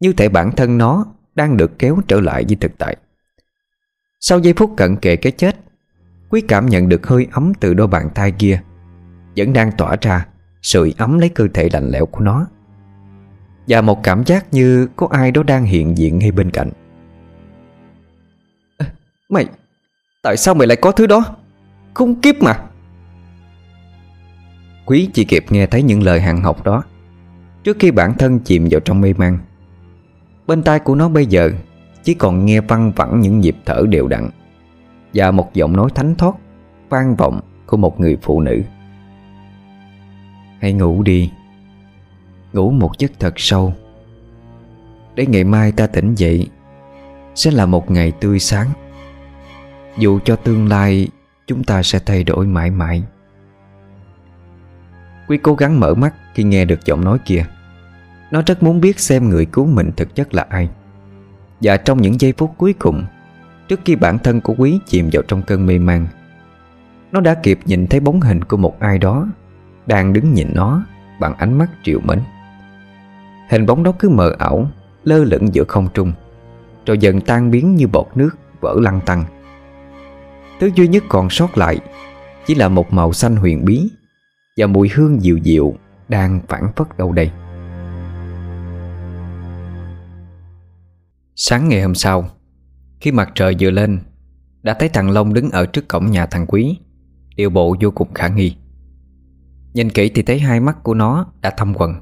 như thể bản thân nó đang được kéo trở lại với thực tại. Sau giây phút cận kề cái chết, Quý cảm nhận được hơi ấm từ đôi bàn tay kia vẫn đang tỏa ra, sưởi ấm lấy cơ thể lạnh lẽo của nó, và một cảm giác như có ai đó đang hiện diện ngay bên cạnh. Mày, tại sao mày lại có thứ đó? Khốn kiếp mà! Quý chỉ kịp nghe thấy những lời hàng học đó trước khi bản thân chìm vào trong mê man. Bên tai của nó bây giờ chỉ còn nghe văng vẳng những nhịp thở đều đặn và một giọng nói thánh thót vang vọng của một người phụ nữ. Hãy ngủ đi, ngủ một giấc thật sâu, để ngày mai ta tỉnh dậy sẽ là một ngày tươi sáng. Dù cho tương lai chúng ta sẽ thay đổi mãi mãi. Quý cố gắng mở mắt khi nghe được giọng nói kia. Nó rất muốn biết xem người cứu mình thực chất là ai. Và trong những giây phút cuối cùng, trước khi bản thân của Quý chìm vào trong cơn mê man, nó đã kịp nhìn thấy bóng hình của một ai đó đang đứng nhìn nó bằng ánh mắt trìu mến. Hình bóng đó cứ mờ ảo, lơ lửng giữa không trung, rồi dần tan biến như bọt nước vỡ lăn tăn. Thứ duy nhất còn sót lại chỉ là một màu xanh huyền bí và mùi hương dịu dịu đang phảng phất đâu đây. Sáng ngày hôm sau, khi mặt trời vừa lên, đã thấy thằng Long đứng ở trước cổng nhà thằng Quý, điệu bộ vô cùng khả nghi. Nhìn kỹ thì thấy hai mắt của nó đã thâm quầng,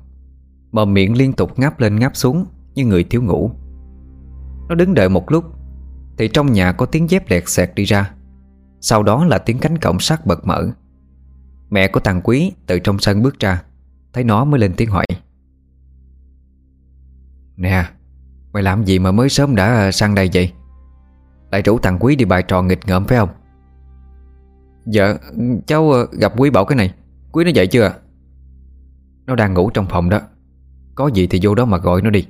mà miệng liên tục ngáp lên ngáp xuống như người thiếu ngủ. Nó đứng đợi một lúc thì trong nhà có tiếng dép lẹt xẹt đi ra, sau đó là tiếng cánh cổng sắt bật mở. Mẹ của thằng Quý từ trong sân bước ra, thấy nó mới lên tiếng hỏi. Nè, mày làm gì mà mới sớm đã sang đây vậy? lại rủ thằng Quý đi bài trò nghịch ngợm phải không? Dạ, cháu gặp Quý bảo cái này. Quý nó dậy chưa? Nó đang ngủ trong phòng đó. Có gì thì vô đó mà gọi nó đi.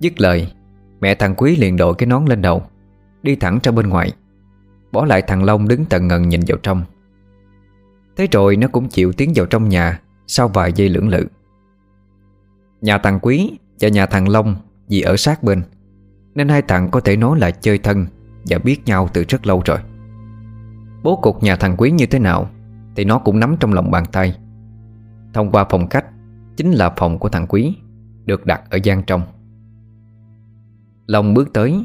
Dứt lời, mẹ thằng Quý liền đội cái nón lên đầu, đi thẳng ra bên ngoài, bỏ lại thằng Long đứng tần ngần nhìn vào trong. Thế rồi nó cũng chịu tiến vào trong nhà sau vài giây lưỡng lự. Nhà thằng Quý và nhà thằng Long vì ở sát bên nên hai thằng có thể nói là chơi thân và biết nhau từ rất lâu rồi. Bố cục nhà thằng Quý như thế nào thì nó cũng nắm trong lòng bàn tay. Thông qua phòng khách chính là phòng của thằng Quý, được đặt ở gian trong. Long bước tới,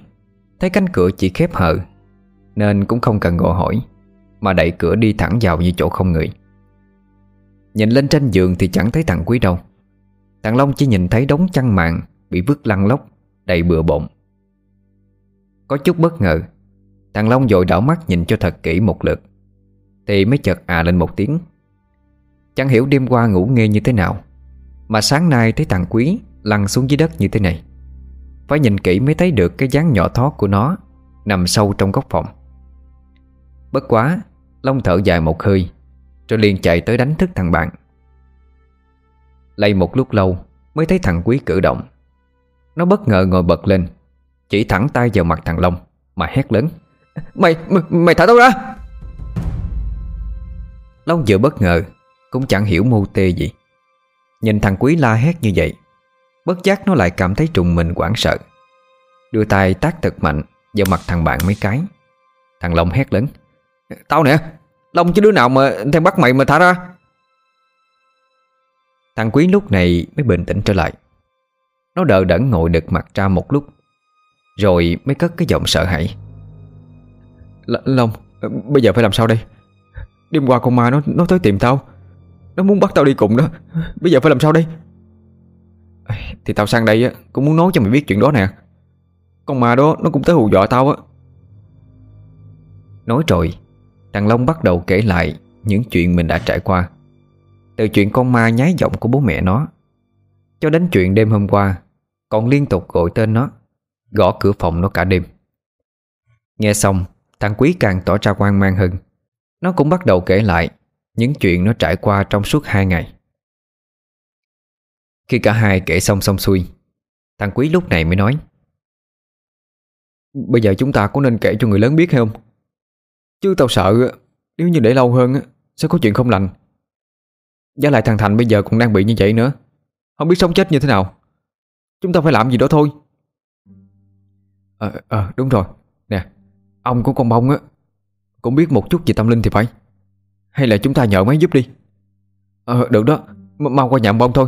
thấy cánh cửa chỉ khép hờ nên cũng không cần gõ hỏi mà đẩy cửa đi thẳng vào như chỗ không người. Nhìn lên trên giường thì chẳng thấy thằng Quý đâu. Thằng Long chỉ nhìn thấy đống chăn màn bị vứt lăn lóc, đầy bừa bộn. Có chút bất ngờ, thằng Long vội đảo mắt nhìn cho thật kỹ một lượt thì mới chợt à lên một tiếng. Chẳng hiểu đêm qua ngủ nghe như thế nào mà sáng nay thấy thằng Quý lăn xuống dưới đất như thế này. Phải nhìn kỹ mới thấy được cái dáng nhỏ thó của nó nằm sâu trong góc phòng. Bất quá Long thở dài một hơi rồi liền chạy tới đánh thức thằng bạn. Lay một lúc lâu mới thấy thằng Quý cử động. Nó bất ngờ ngồi bật lên, chỉ thẳng tay vào mặt thằng Long mà hét lớn: Mày thả tao ra! Long vừa bất ngờ cũng chẳng hiểu mô tê gì. Nhìn thằng Quý la hét như vậy, bất giác nó lại cảm thấy trùng mình hoảng sợ, đưa tay tát thật mạnh vào mặt thằng bạn mấy cái. Thằng Long hét lớn: Tao nè! Long chứ đứa nào mà thèm bắt mày mà thả ra! Thằng Quý lúc này mới bình tĩnh trở lại. Nó đờ đẫn ngồi đực mặt ra một lúc rồi mới cất cái giọng sợ hãi: Long, bây giờ phải làm sao đây? Đêm qua con ma nó tới tìm tao, nó muốn bắt tao đi cùng đó. Bây giờ phải làm sao đây? Thì tao sang đây cũng muốn nói cho mày biết chuyện đó nè. Con ma đó nó cũng tới hù dọa tao á. Nói rồi, thằng Long bắt đầu kể lại những chuyện mình đã trải qua, từ chuyện con ma nhái giọng của bố mẹ nó cho đến chuyện đêm hôm qua còn liên tục gọi tên nó, gõ cửa phòng nó cả đêm. Nghe xong, thằng Quý càng tỏ ra hoang mang hơn. Nó cũng bắt đầu kể lại những chuyện nó trải qua trong suốt 2 ngày. Khi cả hai kể xong xuôi, thằng Quý lúc này mới nói: Bây giờ chúng ta có nên kể cho người lớn biết hay không? Chứ tao sợ nếu như để lâu hơn sẽ có chuyện không lành. Giá lại thằng Thành bây giờ cũng đang bị như vậy nữa, không biết sống chết như thế nào. Chúng ta phải làm gì đó thôi. Đúng rồi. Nè, ông của con Bông cũng biết một chút về tâm linh thì phải. Hay là chúng ta nhờ máy giúp đi. Được đó, mau qua nhà ông Bông thôi.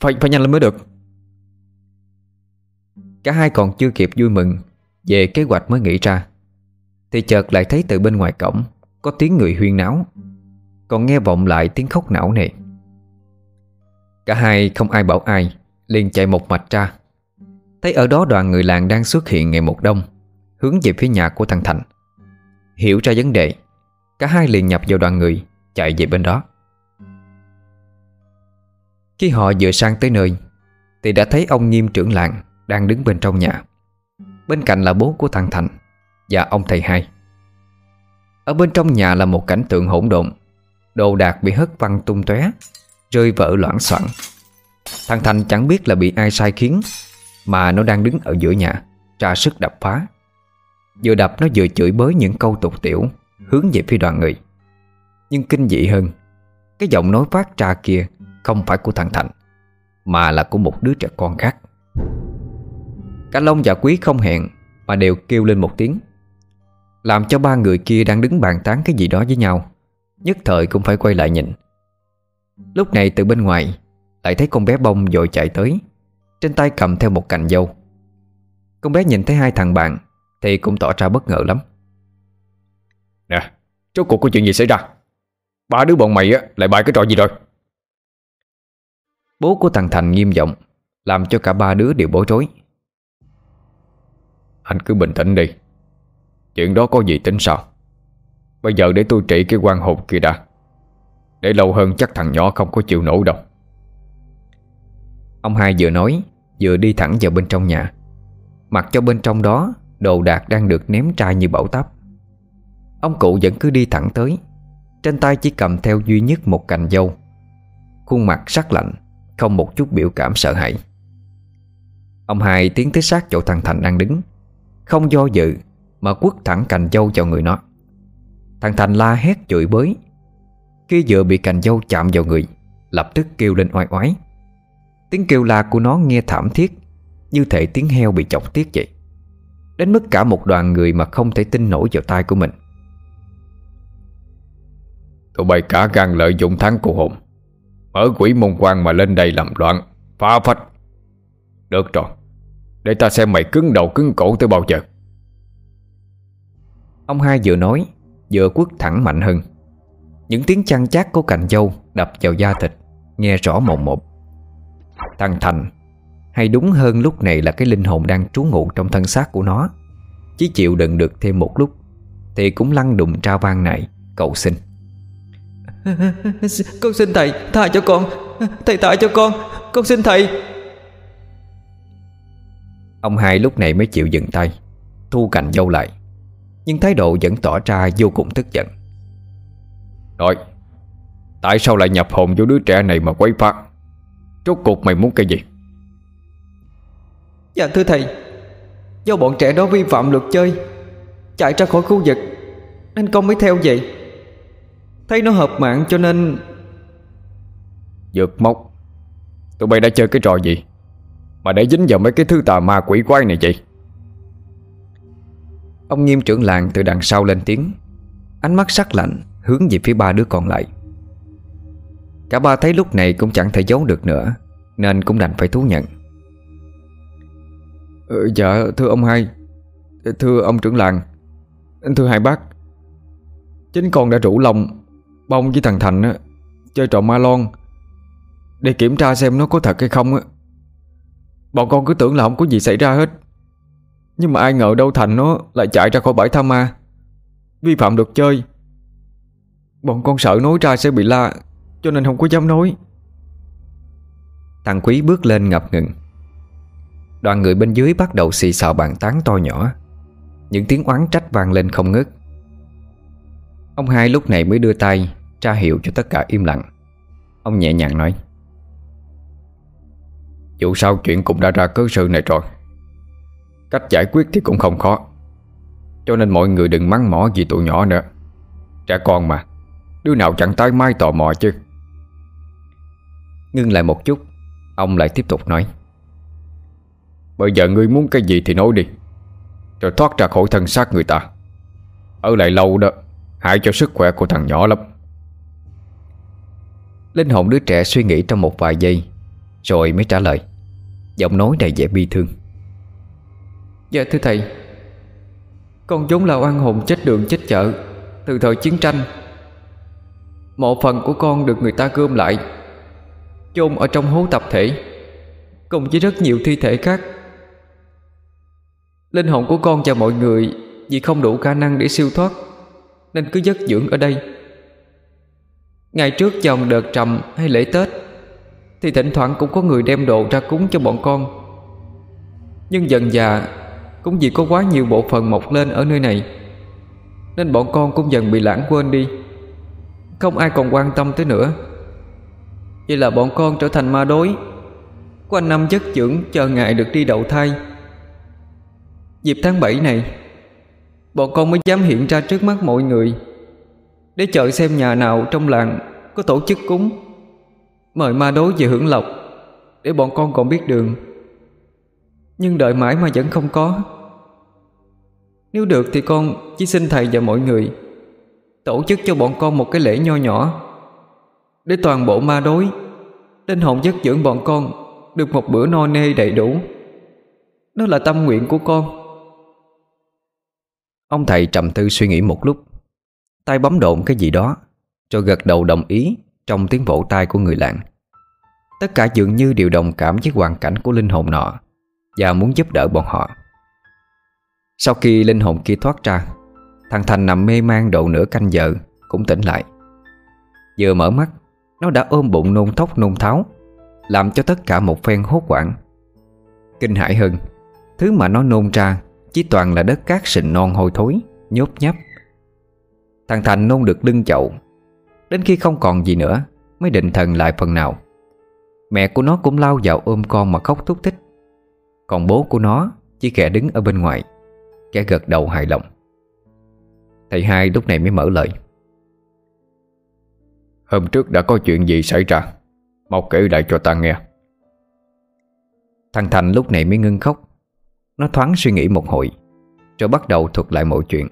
Phải nhanh lên mới được. Cả hai còn chưa kịp vui mừng về kế hoạch mới nghĩ ra thì chợt lại thấy từ bên ngoài cổng có tiếng người huyên náo, còn nghe vọng lại tiếng khóc não nề. Cả hai không ai bảo ai liền chạy một mạch ra. Thấy ở đó đoàn người làng đang xuất hiện ngày một đông, hướng về phía nhà của thằng Thành. Hiểu ra vấn đề, cả hai liền nhập vào đoàn người, chạy về bên đó. Khi họ vừa sang tới nơi thì đã thấy ông Nghiêm trưởng làng đang đứng bên trong nhà. Bên cạnh là bố của thằng Thành và ông thầy hai. Ở bên trong nhà là một cảnh tượng hỗn độn, đồ đạc bị hất văng tung tóe, rơi vỡ loảng xoảng. Thằng Thành chẳng biết là bị ai sai khiến mà nó đang đứng ở giữa nhà, ra sức đập phá. Vừa đập nó vừa chửi bới những câu tục tiểu hướng về phía đoàn người. Nhưng kinh dị hơn, cái giọng nói phát ra kia không phải của thằng Thành mà là của một đứa trẻ con khác. Cả Long và Quý không hẹn mà đều kêu lên một tiếng, làm cho ba người kia đang đứng bàn tán cái gì đó với nhau nhất thời cũng phải quay lại nhìn. Lúc này từ bên ngoài lại thấy con bé Bông vội chạy tới, trên tay cầm theo một cành dâu. Con bé nhìn thấy hai thằng bạn thì cũng tỏ ra bất ngờ lắm. Nè, rốt cuộc có chuyện gì xảy ra? Ba đứa bọn mày lại bày cái trò gì rồi? Bố của thằng Thành nghiêm giọng, làm cho cả ba đứa đều bối rối. Anh cứ bình tĩnh đi, chuyện đó có gì tính sau. Bây giờ để tôi trị cái quan hồn kia đã, để lâu hơn chắc thằng nhỏ không có chịu nổi đâu. Ông hai vừa nói vừa đi thẳng vào bên trong nhà, mặc cho bên trong đó đồ đạc đang được ném ra như bão táp. Ông cụ vẫn cứ đi thẳng tới, trên tay chỉ cầm theo duy nhất một cành dâu. Khuôn mặt sắc lạnh, không một chút biểu cảm sợ hãi. Ông Hai tiến tới sát chỗ thằng Thành đang đứng, không do dự mà quất thẳng cành dâu vào người nó. Thằng Thành la hét chửi bới. Khi vừa bị cành dâu chạm vào người, lập tức kêu lên oai oái. Tiếng kêu la của nó nghe thảm thiết, như thể tiếng heo bị chọc tiết vậy, đến mức cả một đoàn người mà không thể tin nổi vào tai của mình. Tụi bay cả gan lợi dụng thắng cô hồn, mở quỷ môn quan mà lên đây làm loạn, phá phách. Được rồi, để ta xem mày cứng đầu cứng cổ tới bao giờ. Ông Hai vừa nói vừa quất thẳng mạnh hơn. Những tiếng chăn chát của cành dâu đập vào da thịt nghe rõ mồn một. Thằng Thành, hay đúng hơn lúc này là cái linh hồn đang trú ngụ trong thân xác của nó, chỉ chịu đựng được thêm một lúc thì cũng lăn đùng ra van nài cầu xin. Con xin thầy tha cho con, thầy tha cho con xin thầy. Ông Hai lúc này mới chịu dừng tay, thu cành dâu lại, nhưng thái độ vẫn tỏ ra vô cùng tức giận. Rồi, tại sao lại nhập hồn vô đứa trẻ này mà quấy phá? Rốt cuộc mày muốn cái gì? Dạ thưa thầy, do bọn trẻ đó vi phạm luật chơi, chạy ra khỏi khu vực nên con mới theo vậy. Thấy nó hợp mạng cho nên... Dược mốc, tụi bay đã chơi cái trò gì mà để dính vào mấy cái thứ tà ma quỷ quái này vậy? Ông Nghiêm trưởng làng từ đằng sau lên tiếng, ánh mắt sắc lạnh hướng về phía ba đứa còn lại. Cả ba thấy lúc này cũng chẳng thể giấu được nữa, nên cũng đành phải thú nhận. Dạ thưa ông Hai, thưa ông trưởng làng, thưa hai bác, chính con đã rủ lòng Bông với thằng Thành chơi trò ma lon để kiểm tra xem nó có thật hay không. Bọn con cứ tưởng là không có gì xảy ra hết, nhưng mà ai ngờ đâu Thành nó lại chạy ra khỏi bãi tha ma, vi phạm luật chơi. Bọn con sợ nói ra sẽ bị la, cho nên không có dám nói. Thằng Quý bước lên ngập ngừng. Đoàn người bên dưới bắt đầu xì xào bàn tán to nhỏ, những tiếng oán trách vang lên không ngớt. Ông Hai lúc này mới đưa tay ra hiệu cho tất cả im lặng. Ông nhẹ nhàng nói: Dù sao chuyện cũng đã ra cớ sự này rồi, cách giải quyết thì cũng không khó, cho nên mọi người đừng mắng mỏ vì tụi nhỏ nữa. Trẻ con mà, đứa nào chẳng tái mai tò mò chứ. Ngưng lại một chút, ông lại tiếp tục nói: Bây giờ ngươi muốn cái gì thì nói đi, rồi thoát ra khỏi thân xác người ta. Ở lại lâu đó hại cho sức khỏe của thằng nhỏ lắm. Linh hồn đứa trẻ suy nghĩ trong một vài giây rồi mới trả lời, giọng nói đầy vẻ bi thương: Dạ thưa thầy, con vốn là oan hồn chết đường chết chợ từ thời chiến tranh. Mộ phần của con được người ta gom lại, chôn ở trong hố tập thể cùng với rất nhiều thi thể khác. Linh hồn của con và mọi người vì không đủ khả năng để siêu thoát nên cứ giấc dưỡng ở đây. Ngày trước vào đợt trầm hay lễ Tết thì thỉnh thoảng cũng có người đem đồ ra cúng cho bọn con, nhưng dần dà cũng vì có quá nhiều bộ phận mọc lên ở nơi này nên bọn con cũng dần bị lãng quên đi, không ai còn quan tâm tới nữa. Vậy là bọn con trở thành ma đói, quanh năm giấc dưỡng chờ ngày được đi đậu thai. Dịp tháng 7 này, bọn con mới dám hiện ra trước mắt mọi người để chờ xem nhà nào trong làng có tổ chức cúng, mời ma đói về hưởng lộc để bọn con còn biết đường. Nhưng đợi mãi mà vẫn không có. Nếu được thì con chỉ xin thầy và mọi người tổ chức cho bọn con một cái lễ nho nhỏ để toàn bộ ma đói, linh hồn giấc dưỡng bọn con được một bữa no nê đầy đủ. Đó là tâm nguyện của con. Ông thầy trầm tư suy nghĩ một lúc, tay bấm độn cái gì đó rồi gật đầu đồng ý trong tiếng vỗ tay của người làng. Tất cả dường như đều đồng cảm với hoàn cảnh của linh hồn nọ và muốn giúp đỡ bọn họ. Sau khi linh hồn kia thoát ra, thằng Thành nằm mê man độ nửa canh giờ cũng tỉnh lại. Vừa mở mắt, nó đã ôm bụng nôn thốc nôn tháo, làm cho tất cả một phen hốt hoảng. Kinh hãi hơn, thứ mà nó nôn ra chỉ toàn là đất cát sình non hôi thối, nhốp nháp. Thằng Thành nôn được đưng chậu, đến khi không còn gì nữa mới định thần lại phần nào. Mẹ của nó cũng lao vào ôm con mà khóc thúc thích. Còn bố của nó chỉ khẽ đứng ở bên ngoài, khẽ gật đầu hài lòng. Thầy Hai lúc này mới mở lời. Hôm trước đã có chuyện gì xảy ra, mau kể lại cho ta nghe. Thằng Thành lúc này mới ngưng khóc. Nó thoáng suy nghĩ một hồi, rồi bắt đầu thuật lại mọi chuyện.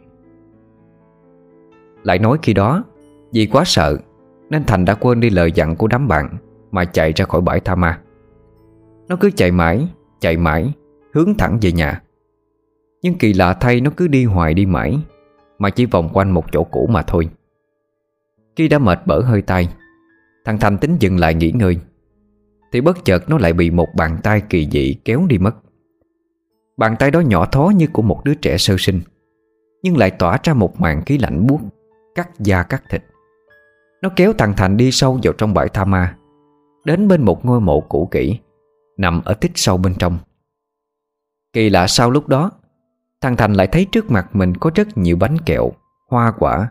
Lại nói khi đó, vì quá sợ nên Thành đã quên đi lời dặn của đám bạn mà chạy ra khỏi bãi tha ma. Nó cứ chạy mãi, hướng thẳng về nhà. Nhưng kỳ lạ thay, nó cứ đi mãi mà chỉ vòng quanh một chỗ cũ mà thôi. Khi đã mệt bở hơi tay, thằng Thành tính dừng lại nghỉ ngơi thì bất chợt nó lại bị một bàn tay kỳ dị kéo đi mất. Bàn tay đó nhỏ thó như của một đứa trẻ sơ sinh, nhưng lại tỏa ra một màn khí lạnh buốt, cắt da cắt thịt. Nó kéo thằng Thành đi sâu vào trong bãi tha ma, đến bên một ngôi mộ cũ kỹ nằm ở tích sâu bên trong. Kỳ lạ sau lúc đó, thằng Thành lại thấy trước mặt mình có rất nhiều bánh kẹo, hoa quả,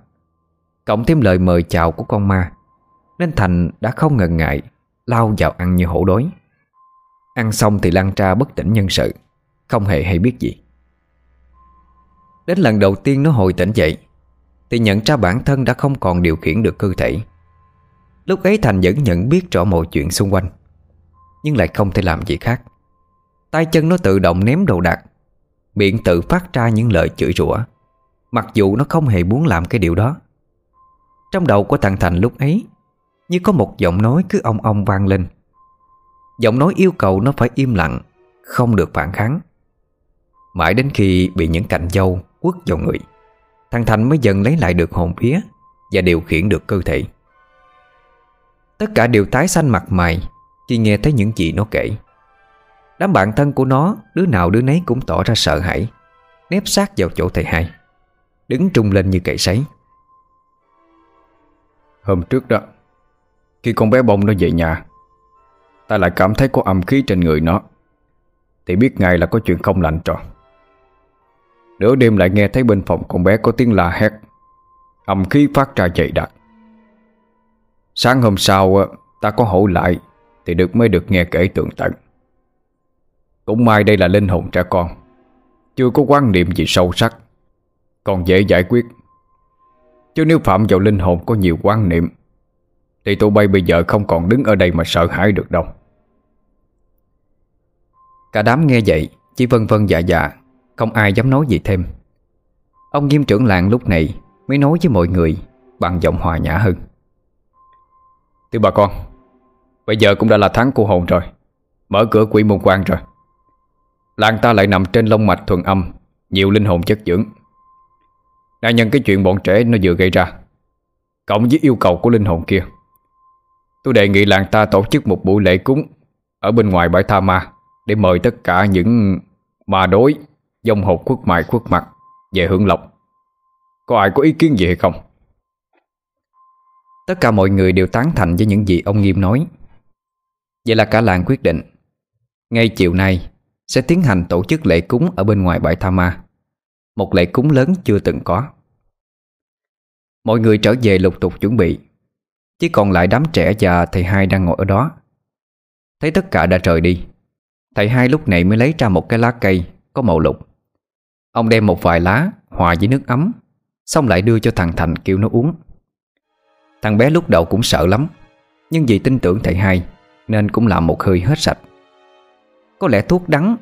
cộng thêm lời mời chào của con ma, nên Thành đã không ngần ngại lao vào ăn như hổ đói. Ăn xong thì lăn ra bất tỉnh nhân sự, không hề hay biết gì. Đến lần đầu tiên nó hồi tỉnh dậy thì nhận ra bản thân đã không còn điều khiển được cơ thể. Lúc ấy Thành vẫn nhận biết rõ mọi chuyện xung quanh, nhưng lại không thể làm gì khác. Tay chân nó tự động ném đồ đạc, miệng tự phát ra những lời chửi rủa, mặc dù nó không hề muốn làm cái điều đó. Trong đầu của thằng Thành lúc ấy như có một giọng nói cứ ong ong vang lên. Giọng nói yêu cầu nó phải im lặng, không được phản kháng. Mãi đến khi bị những cành dâu quất vào người, thằng Thành mới dần lấy lại được hồn vía và điều khiển được cơ thể. Tất cả đều tái xanh mặt mày khi nghe thấy những gì nó kể. Đám bạn thân của nó, đứa nào đứa nấy cũng tỏ ra sợ hãi, nép sát vào chỗ thầy Hai, đứng trung lên như cậy sấy. Hôm trước đó, khi con bé Bông nó về nhà, ta lại cảm thấy có âm khí trên người nó, thì biết ngay là có chuyện không lành rồi. Nửa đêm lại nghe thấy bên phòng con bé có tiếng la hét, âm khí phát ra dày đặc. Sáng hôm sau ta có hỏi lại thì mới được nghe kể tường tận. Cũng may đây là linh hồn trẻ con, chưa có quan niệm gì sâu sắc, còn dễ giải quyết. Chứ nếu phạm vào linh hồn có nhiều quan niệm thì tụi bay bây giờ không còn đứng ở đây mà sợ hãi được đâu. Cả đám nghe vậy chỉ vân vân dạ dạ, không ai dám nói gì thêm. Ông Nghiêm trưởng làng lúc này mới nói với mọi người bằng giọng hòa nhã hơn. Thưa bà con, bây giờ cũng đã là tháng cô hồn rồi, mở cửa quỷ môn quan rồi. Làng ta lại nằm trên long mạch thuần âm, nhiều linh hồn chất dưỡng. Nạn nhân cái chuyện bọn trẻ nó vừa gây ra, cộng với yêu cầu của linh hồn kia, tôi đề nghị làng ta tổ chức một buổi lễ cúng ở bên ngoài bãi tha ma để mời tất cả những ma đối, dông hồn khuất mày khuất mặt về hưởng lộc. Có ai có ý kiến gì hay không? Tất cả mọi người đều tán thành với những gì ông Nghiêm nói. Vậy là cả làng quyết định ngay chiều nay sẽ tiến hành tổ chức lễ cúng ở bên ngoài bãi tha ma, một lễ cúng lớn chưa từng có. Mọi người trở về lục tục chuẩn bị, chỉ còn lại đám trẻ và thầy Hai đang ngồi ở đó. Thấy tất cả đã rời đi, thầy Hai lúc này mới lấy ra một cái lá cây có màu lục. Ông đem một vài lá hòa với nước ấm, xong lại đưa cho thằng Thành kêu nó uống. Thằng bé lúc đầu cũng sợ lắm, nhưng vì tin tưởng thầy Hai nên cũng làm một hơi hết sạch. Có lẽ thuốc đắng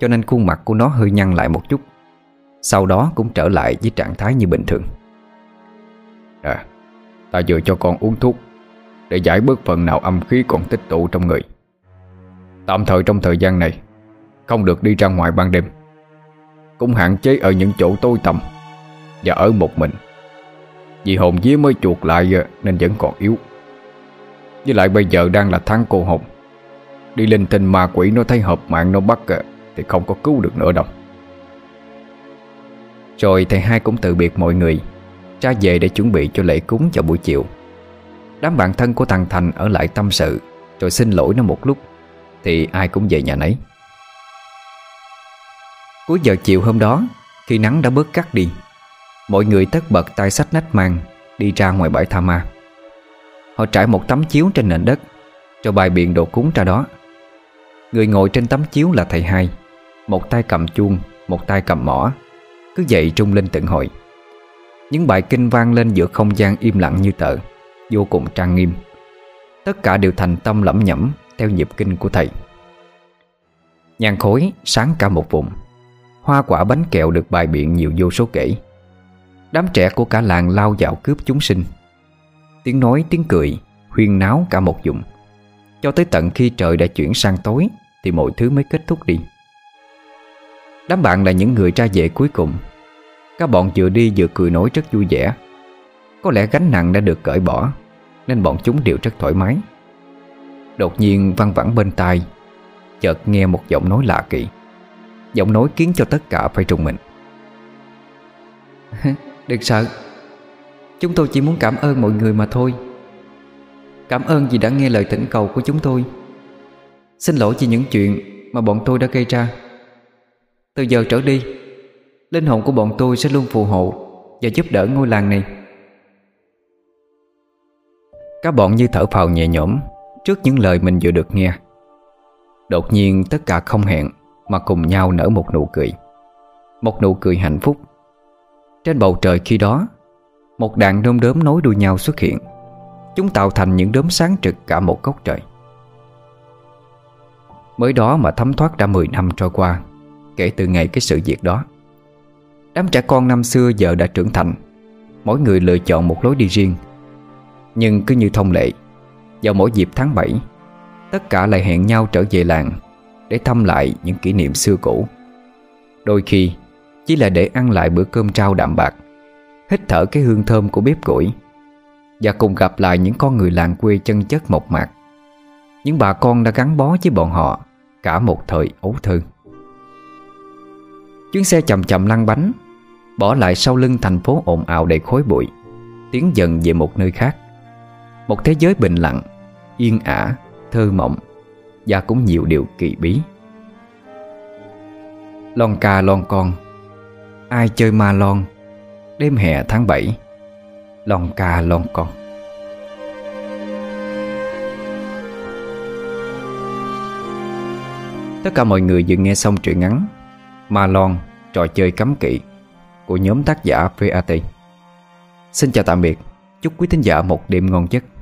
cho nên khuôn mặt của nó hơi nhăn lại một chút, sau đó cũng trở lại với trạng thái như bình thường. À, ta vừa cho con uống thuốc để giải bớt phần nào âm khí còn tích tụ trong người. Tạm thời trong thời gian này không được đi ra ngoài ban đêm, cũng hạn chế ở những chỗ tối tăm và ở một mình, vì hồn vía mới chuộc lại nên vẫn còn yếu. Với lại bây giờ đang là tháng cô hồn, đi linh tinh ma quỷ nó thấy hợp mạng nó bắt thì không có cứu được nữa đâu. Rồi thầy Hai cũng từ biệt mọi người, ra về để chuẩn bị cho lễ cúng vào buổi chiều. Đám bạn thân của thằng Thành ở lại tâm sự, rồi xin lỗi nó một lúc thì ai cũng về nhà nấy. Cuối giờ chiều hôm đó, Khi nắng đã bớt cắt đi, mọi người tất bật tay xách nách mang đi ra ngoài bãi tha ma. Họ trải một tấm chiếu trên nền đất cho bài biện đồ cúng ra đó. Người ngồi trên tấm chiếu là thầy hai, một tay cầm chuông, một tay cầm mỏ, cứ dậy trung lên tận hội. Những bài kinh vang lên giữa không gian im lặng như tờ, vô cùng trang nghiêm. Tất cả đều thành tâm lẩm nhẩm theo nhịp kinh của thầy. Nhang khói sáng cả một vùng, hoa quả bánh kẹo được bày biện nhiều vô số kể. Đám trẻ của cả làng lao dạo cướp chúng sinh. Tiếng nói tiếng cười huyên náo cả một vùng. Cho tới tận khi trời đã chuyển sang tối thì mọi thứ mới kết thúc đi. Đám bạn là những người ra về cuối cùng. Các bọn vừa đi vừa cười nói rất vui vẻ. Có lẽ gánh nặng đã được cởi bỏ nên bọn chúng đều rất thoải mái. Đột nhiên văng vẳng bên tai, chợt nghe một giọng nói lạ kỳ. Giọng nói khiến cho tất cả phải rùng mình. Đừng sợ, chúng tôi chỉ muốn cảm ơn mọi người mà thôi. Cảm ơn vì đã nghe lời thỉnh cầu của chúng tôi. Xin lỗi vì những chuyện mà bọn tôi đã gây ra. Từ giờ trở đi, linh hồn của bọn tôi sẽ luôn phù hộ và giúp đỡ ngôi làng này. Các bọn như thở phào nhẹ nhõm trước những lời mình vừa được nghe. Đột nhiên tất cả không hẹn mà cùng nhau nở một nụ cười. Một nụ cười hạnh phúc. Trên bầu trời khi đó, một đàn đom đóm nối đuôi nhau xuất hiện. Chúng tạo thành những đốm sáng trực cả một góc trời. Mới đó mà thấm thoát đã 10 năm trôi qua kể từ ngày cái sự việc đó. Đám trẻ con năm xưa giờ đã trưởng thành, mỗi người lựa chọn một lối đi riêng. Nhưng cứ như thông lệ, vào mỗi dịp tháng 7, tất cả lại hẹn nhau trở về làng để thăm lại những kỷ niệm xưa cũ. Đôi khi chỉ là để ăn lại bữa cơm trao đạm bạc, hít thở cái hương thơm của bếp củi, và cùng gặp lại những con người làng quê chân chất mộc mạc, những bà con đã gắn bó với bọn họ cả một thời ấu thơ. Chuyến xe chậm chậm lăn bánh, bỏ lại sau lưng thành phố ồn ào đầy khói bụi, tiến dần về một nơi khác. Một thế giới bình lặng, yên ả, thơ mộng, và cũng nhiều điều kỳ bí. Lon ca lon con, ai chơi ma lon, đêm hè tháng 7, lon ca lon con. Tất cả mọi người vừa nghe xong truyện ngắn Ma Lon, trò chơi cấm kỵ của nhóm tác giả V.A.T. Xin chào tạm biệt, chúc quý thính giả một đêm ngon giấc.